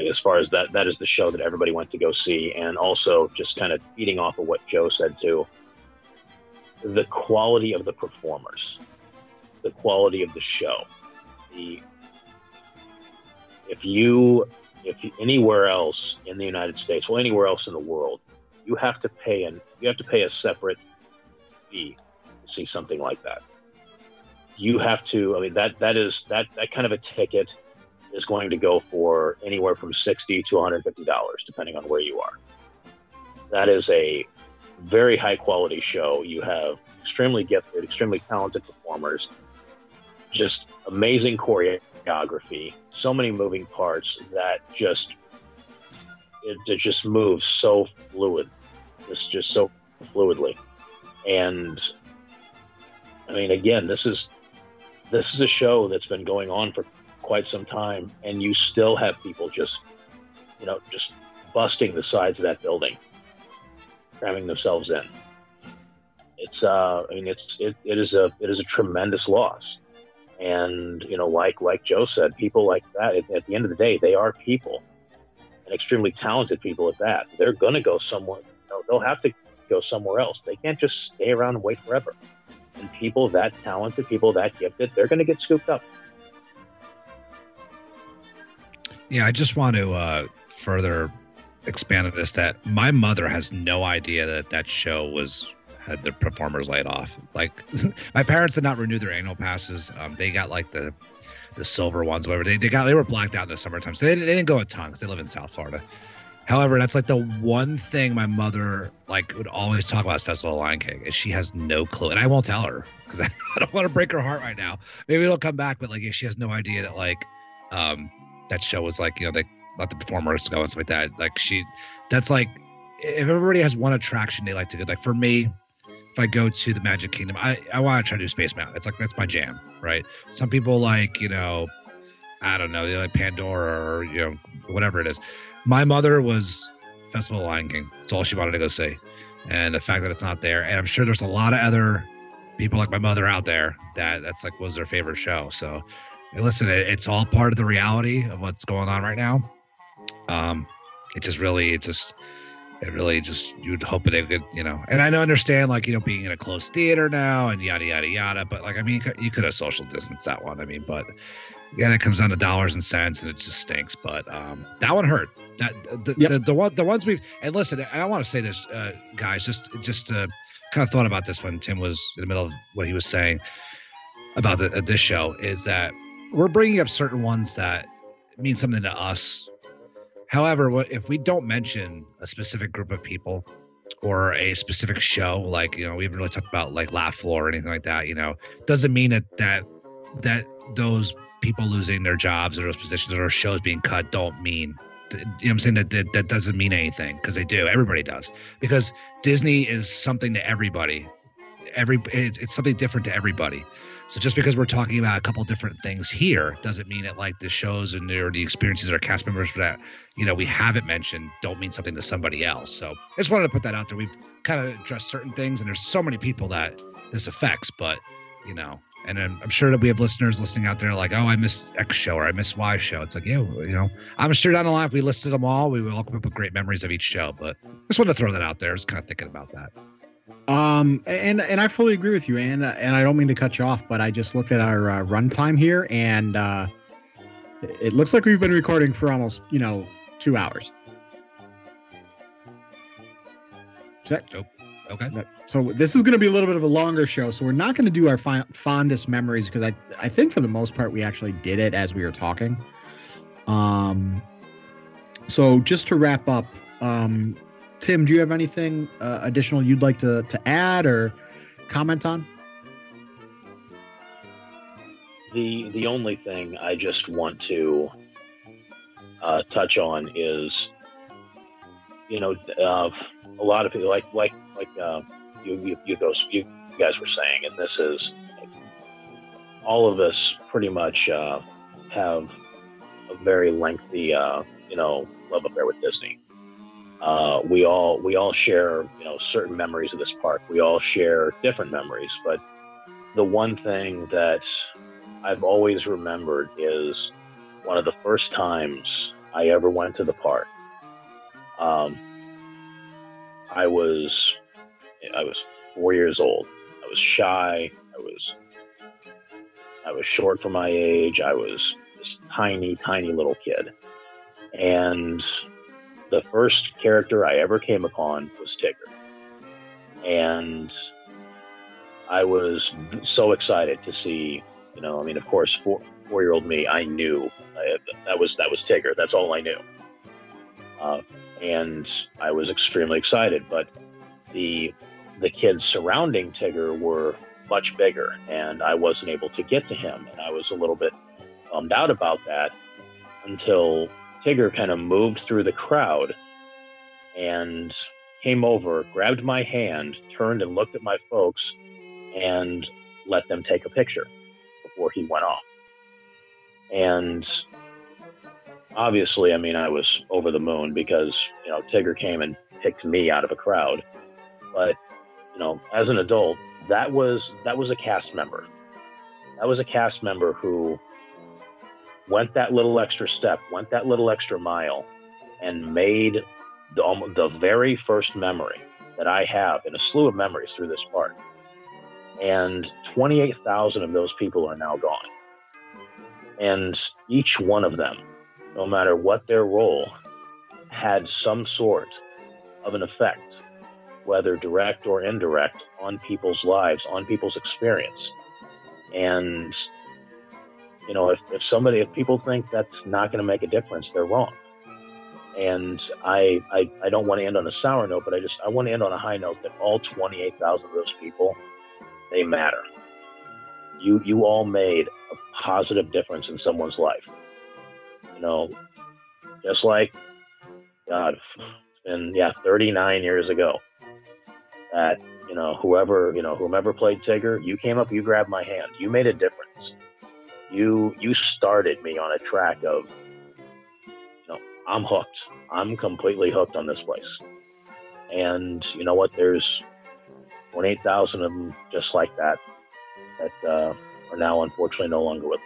as far as that is the show that everybody went to go see. And also just kind of feeding off of what Joe said too, the quality of the performers, the quality of the show. If you anywhere else in the United States, well, anywhere else in the world, you have to pay a separate fee to see something like that. You have to, I mean, that kind of a ticket is going to go for anywhere from $60 to $150, depending on where you are. That is a very high quality show. You have extremely gifted, extremely talented performers, just amazing choreography, so many moving parts that just, it just moves so fluid. It's just so fluidly. And I mean, again, this is a show that's been going on for quite some time, and you still have people just, you know, just busting the sides of that building, cramming themselves in. It's I mean, it is a tremendous loss. And, you know, like Joe said, people like that, at the end of the day, they are people, and extremely talented people at that. They're going to go somewhere. You know, they'll have to go somewhere else. They can't just stay around and wait forever. And people that talented, people that gifted, they're going to get scooped up. Yeah, I just want to further expand on this, that my mother has no idea that show had the performers laid off. Like, my parents did not renew their annual passes. They got like the silver ones, whatever. They were blacked out in the summertime, so they didn't go a ton because they live in South Florida. However, that's like the one thing my mother like would always talk about is Festival of the Lion King, and she has no clue. And I won't tell her because I don't want to break her heart right now. Maybe it'll come back, but like, she has no idea that like that show was like, you know, they let the performers go and stuff like that. Like, that's like, if everybody has one attraction they like to go. Like for me, if I go to the Magic Kingdom, I want to try to do Space Mountain. It's like, that's my jam, right? Some people like, you know, I don't know, they like Pandora or, you know, whatever it is. My mother was Festival of the Lion King. It's all she wanted to go see. And the fact that it's not there, and I'm sure there's a lot of other people like my mother out there that's like was their favorite show. So, and listen, it's all part of the reality of what's going on right now. It really just, you'd hope they could, you know, and I know, understand, like, you know, being in a closed theater now and yada, yada, yada. But like, I mean, you could have social distanced that one. I mean, but again, it comes down to dollars and cents, and it just stinks. But that one hurt. The ones we've, and listen, and I want to say this, guys, just kind of thought about this when Tim was in the middle of what he was saying about this show, is that we're bringing up certain ones that mean something to us. However, if we don't mention a specific group of people or a specific show, like, you know, we haven't really talked about like Laugh Floor or anything like that, you know, doesn't mean that those people losing their jobs or those positions or shows being cut don't mean, you know what I'm saying, that doesn't mean anything, because they do. Everybody does, because Disney is something to everybody. It's something different to everybody. So just because we're talking about a couple different things here doesn't mean that like the shows and or the experiences or cast members that, you know, we haven't mentioned don't mean something to somebody else. So I just wanted to put that out there. We've kind of addressed certain things, and there's so many people that this affects, but, you know, and I'm sure that we have listeners listening out there like, oh, I missed X show or I missed Y show. It's like, yeah, you know, I'm sure down the line, if we listed them all, we will all come up with great memories of each show, but I just wanted to throw that out there. I was kind of thinking about that. And I fully agree with you, and I don't mean to cut you off, but I just looked at our runtime here, and it looks like we've been recording for almost, you know, 2 hours. Is that okay? So this is going to be a little bit of a longer show, so we're not going to do our fondest memories, because I think for the most part we actually did it as we were talking. So just to wrap up, Tim, do you have anything additional you'd like to add or comment on? The only thing I just want to touch on is, you know, a lot of people like you guys were saying, and this is, all of us pretty much have a very lengthy, love affair with Disney. We all share, certain memories of this park. We all share different memories, but the one thing that I've always remembered is one of the first times I ever went to the park. I was 4 years old. I was shy. I was short for my age. I was this tiny, tiny little kid. And the first character I ever came upon was Tigger. And I was so excited to see, of course, four-year-old me, I knew that was Tigger. That's all I knew. And I was extremely excited, but the kids surrounding Tigger were much bigger, and I wasn't able to get to him, and I was a little bit bummed out about that until Tigger kind of moved through the crowd and came over, grabbed my hand, turned and looked at my folks, and let them take a picture before he went off. And obviously, I was over the moon because, Tigger came and picked me out of a crowd. But, as an adult, that was a cast member. That was a cast member who went that little extra step, went that little extra mile, and made the very first memory that I have in a slew of memories through this park. And 28,000 of those people are now gone. And each one of them, no matter what their role, had some sort of an effect, whether direct or indirect, on people's lives, on people's experience. And, if people think that's not going to make a difference, they're wrong. And I don't want to end on a sour note, but I want to end on a high note that all 28,000 of those people, they matter. You all made a positive difference in someone's life. Just like, God, and 39 years ago, that, whomever played Tigger, you came up, you grabbed my hand, you made a difference. You started me on a track of, I'm hooked. I'm completely hooked on this place. And you know what? There's 28,000 of them just like that are now unfortunately no longer with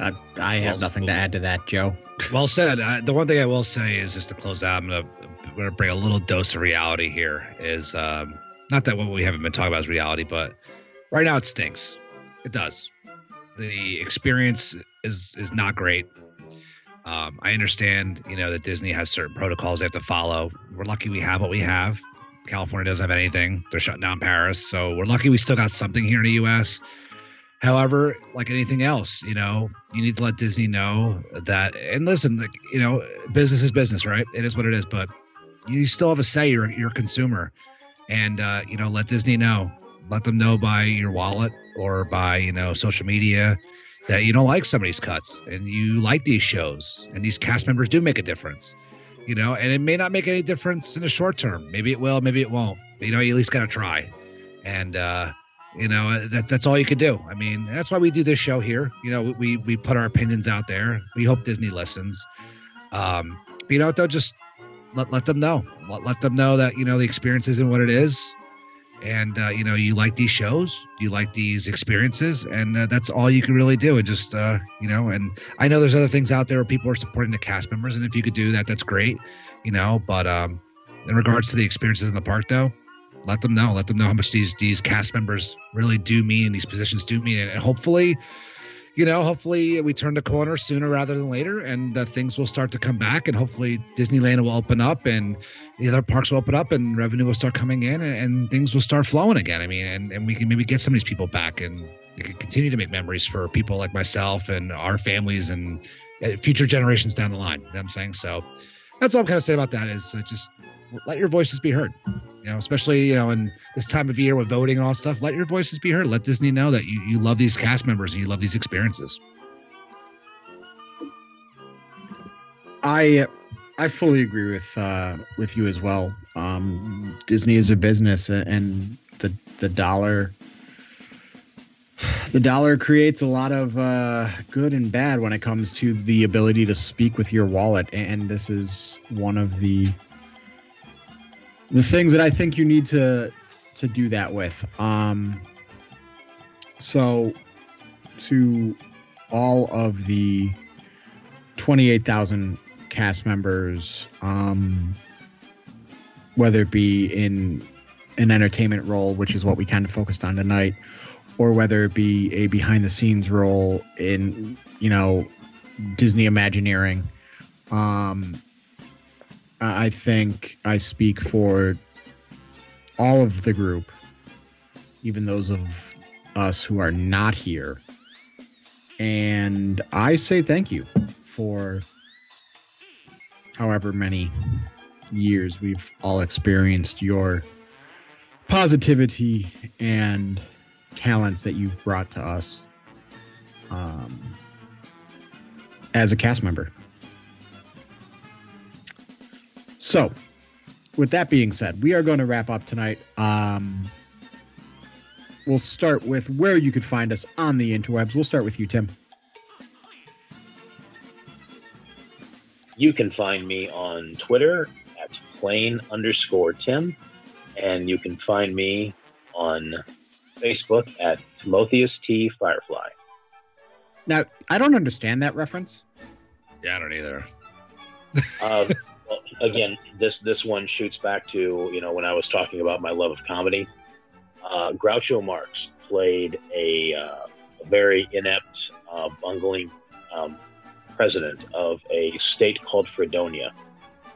us. I have nothing to add to that, Joe. Well said. The one thing I will say is, just to close out, I'm going to bring a little dose of reality here. Is not that what we haven't been talking about is reality, but right now it stinks. It does. The experience is not great. I understand, that Disney has certain protocols they have to follow. We're lucky we have what we have. California doesn't have anything. They're shutting down Paris, so we're lucky we still got something here in the U.S. However, like anything else, you need to let Disney know that. And listen, business is business, right? It is what it is, but you still have a say. You're a consumer, and let Disney know. Let them know by your wallet or by social media that you don't like some of these cuts and you like these shows, and these cast members do make a difference. And it may not make any difference in the short term. Maybe it will, maybe it won't. But, you at least got to try, and. That's all you could do. That's why we do this show here. We put our opinions out there. We hope Disney listens. They'll just let them know. Let them know that, the experience isn't what it is. And, you like these shows, you like these experiences, and that's all you can really do. And just, and I know there's other things out there where people are supporting the cast members. And if you could do that, that's great. But in regards to the experiences in the park, though, let them know. Let them know how much these cast members really do mean, these positions do mean. And hopefully, hopefully we turn the corner sooner rather than later, and things will start to come back. And hopefully Disneyland will open up, and the other parks will open up, and revenue will start coming in, and things will start flowing again. And we can maybe get some of these people back, and they can continue to make memories for people like myself and our families and future generations down the line. You know what I'm saying? So that's all I'm kind of saying about that is just let your voices be heard. Especially, in this time of year with voting and all stuff, let your voices be heard. Let Disney know that you love these cast members and you love these experiences. I fully agree with you as well. Disney is a business, and the dollar The dollar creates a lot of good and bad when it comes to the ability to speak with your wallet. And this is one of the things that I think you need to do that with. So to all of the 28,000 cast members, whether it be in an entertainment role, which is what we kind of focused on tonight, or whether it be a behind the scenes role in, you know, Disney Imagineering. I think I speak for all of the group, even those of us who are not here. And I say thank you for however many years we've all experienced your positivity and talents that you've brought to us as a cast member. So, with that being said, we are going to wrap up tonight. We'll start with where you could find us on the interwebs. We'll start with you, Tim. You can find me on Twitter at plain_Tim, and you can find me on Facebook at Timotheus T. Firefly. Now, I don't understand that reference. Yeah, I don't either. Well, again, this one shoots back to, you know, when I was talking about my love of comedy. Groucho Marx played a very inept, bungling president of a state called Fredonia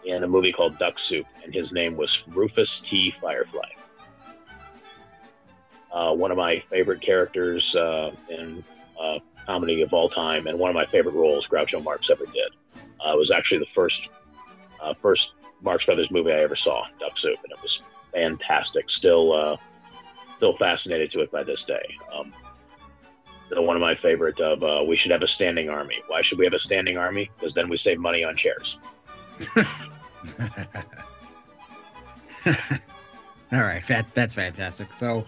in a movie called Duck Soup, and his name was Rufus T. Firefly. One of my favorite characters in comedy of all time, and one of my favorite roles Groucho Marx ever did. It was actually the first Marx Brothers movie I ever saw, Duck Soup, and it was fantastic. Still fascinated to it by this day. One of my favorite of we should have a standing army. Why should we have a standing army? Because then we save money on chairs. All right, that's fantastic. So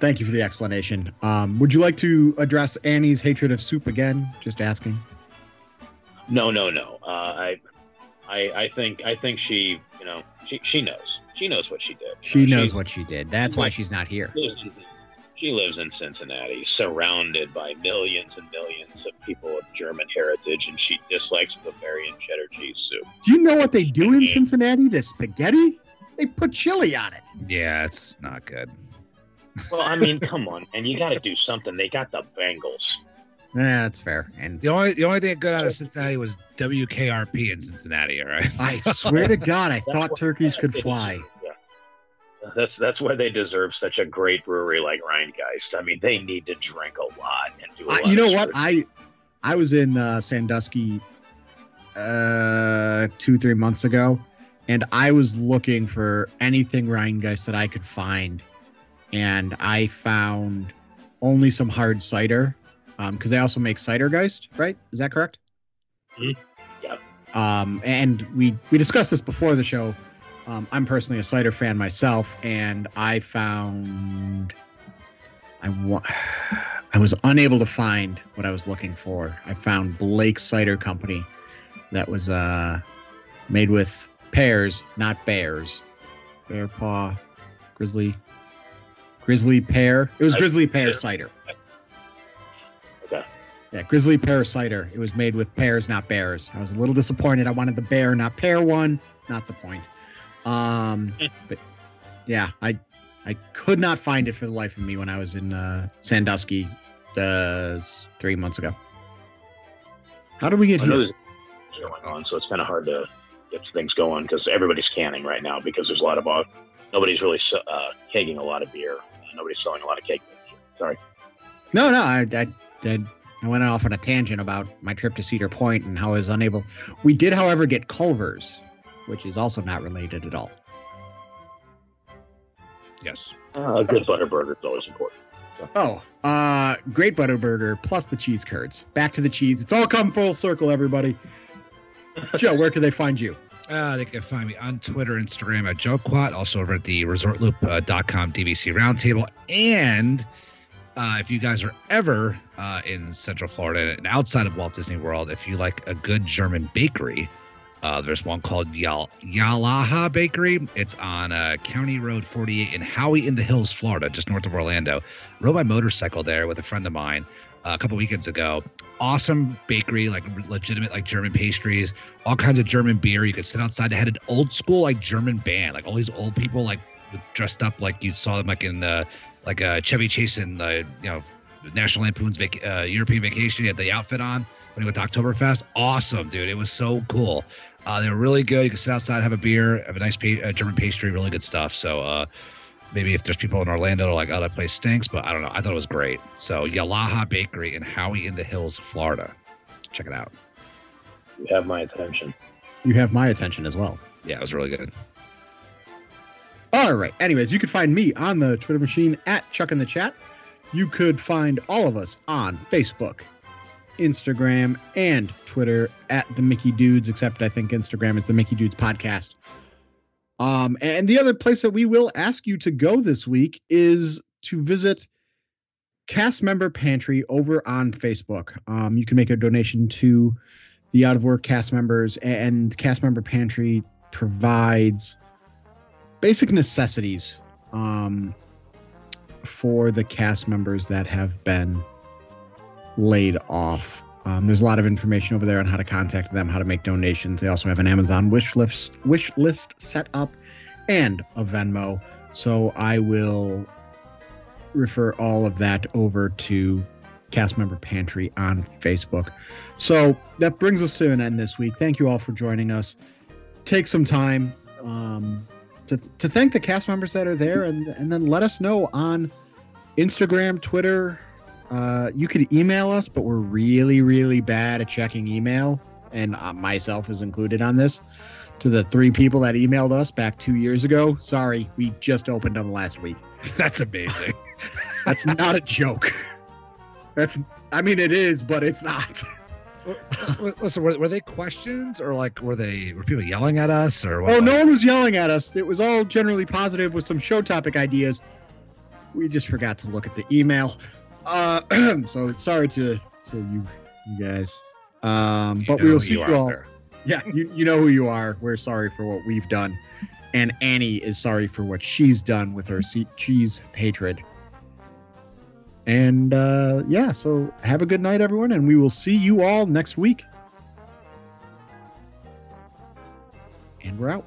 thank you for the explanation. Would you like to address Annie's hatred of soup again? Just asking. No. I think she, you know, she knows. She knows what she did. She knows what she did. That's why she's not here. She lives in Cincinnati, surrounded by millions and millions of people of German heritage, and she dislikes Bavarian cheddar cheese soup. Do you know what they do in Cincinnati to spaghetti? They put chili on it. Yeah, it's not good. Well, I mean, come on, and you got to do something. They got the Bengals. Yeah, that's fair. And the only thing that got out of Cincinnati was WKRP in Cincinnati. All right. I swear to God, I thought turkeys could fly. Yeah. That's why they deserve such a great brewery like Rheingeist. I mean, they need to drink a lot and do a lot. You know what? I was in Sandusky 2-3 months ago, and I was looking for anything Rheingeist that I could find, and I found only some hard cider. Because they also make Cidergeist, right? Is that correct? Mm-hmm. Yeah. And we discussed this before the show. I'm personally a cider fan myself, and I found I was unable to find what I was looking for. I found Blake Cider Company that was made with pears, not bears. Bear paw, grizzly pear. It was grizzly pear cider. Yeah, grizzly pear cider. It was made with pears, not bears. I was a little disappointed. I wanted the bear, not pear one. Not the point. But yeah, I could not find it for the life of me when I was in Sandusky 3 months ago. How did we get here? Going on, so it's kind of hard to get things going because everybody's canning right now because there's a lot of nobody's really kegging a lot of beer. Nobody's selling a lot of keg. Sorry. No, I went off on a tangent about my trip to Cedar Point and how I was unable. We did, however, get Culver's, which is also not related at all. Yes. A good butterburger is always important. So. Great butterburger plus the cheese curds. Back to the cheese. It's all come full circle, everybody. Joe, where can they find you? They can find me on Twitter, Instagram at Joe Quat, also over at the resortloop.com DVC Roundtable, and If you guys are ever in Central Florida and outside of Walt Disney World, if you like a good German bakery, there's one called Yalaha Bakery. It's on County Road 48 in Howie in the Hills, Florida, just north of Orlando. Rode my motorcycle there with a friend of mine a couple weekends ago. Awesome bakery, like legitimate, like German pastries, all kinds of German beer. You could sit outside. They had an old school, like German band, like all these old people, like dressed up like you saw them like in like Chevy Chase in the National Lampoon's European Vacation. He had the outfit on when he went to Oktoberfest. Awesome, dude. It was so cool. They were really good. You could sit outside, have a beer, have a nice German pastry, really good stuff. So maybe if there's people in Orlando that are like, oh, that place stinks, but I don't know. I thought it was great. So Yalaha Bakery in Howie in the Hills, Florida. Check it out. You have my attention. You have my attention as well. Yeah, it was really good. All right. Anyways, you can find me on the Twitter machine at Chuck in the Chat. You could find all of us on Facebook, Instagram, and Twitter at the Mickey Dudes, except I think Instagram is the Mickey Dudes Podcast. And the other place that we will ask you to go this week is to visit Cast Member Pantry over on Facebook. You can make a donation to the Out of Work cast members, and Cast Member Pantry provides basic necessities for the cast members that have been laid off. There's a lot of information over there on how to contact them, how to make donations. They also have an Amazon wish list set up and a Venmo. So I will refer all of that over to Cast Member Pantry on Facebook. So that brings us to an end this week. Thank you all for joining us. Take some time to thank the cast members that are there, and then let us know on Instagram, Twitter. You could email us, but we're really, really bad at checking email, and myself is included on this. To the three people that emailed us back 2 years ago, sorry, we just opened them last week. That's amazing. That's not a joke. I mean, it is, but it's not. Listen, were they questions, or like were people yelling at us, or what? Oh, no one was yelling at us. It was all generally positive with some show topic ideas. We just forgot to look at the email. So sorry to you guys. But we will see you all. Yeah, you know who you are. We're sorry for what we've done, and Annie is sorry for what she's done with her cheese hatred. And so have a good night, everyone, and we will see you all next week. And we're out.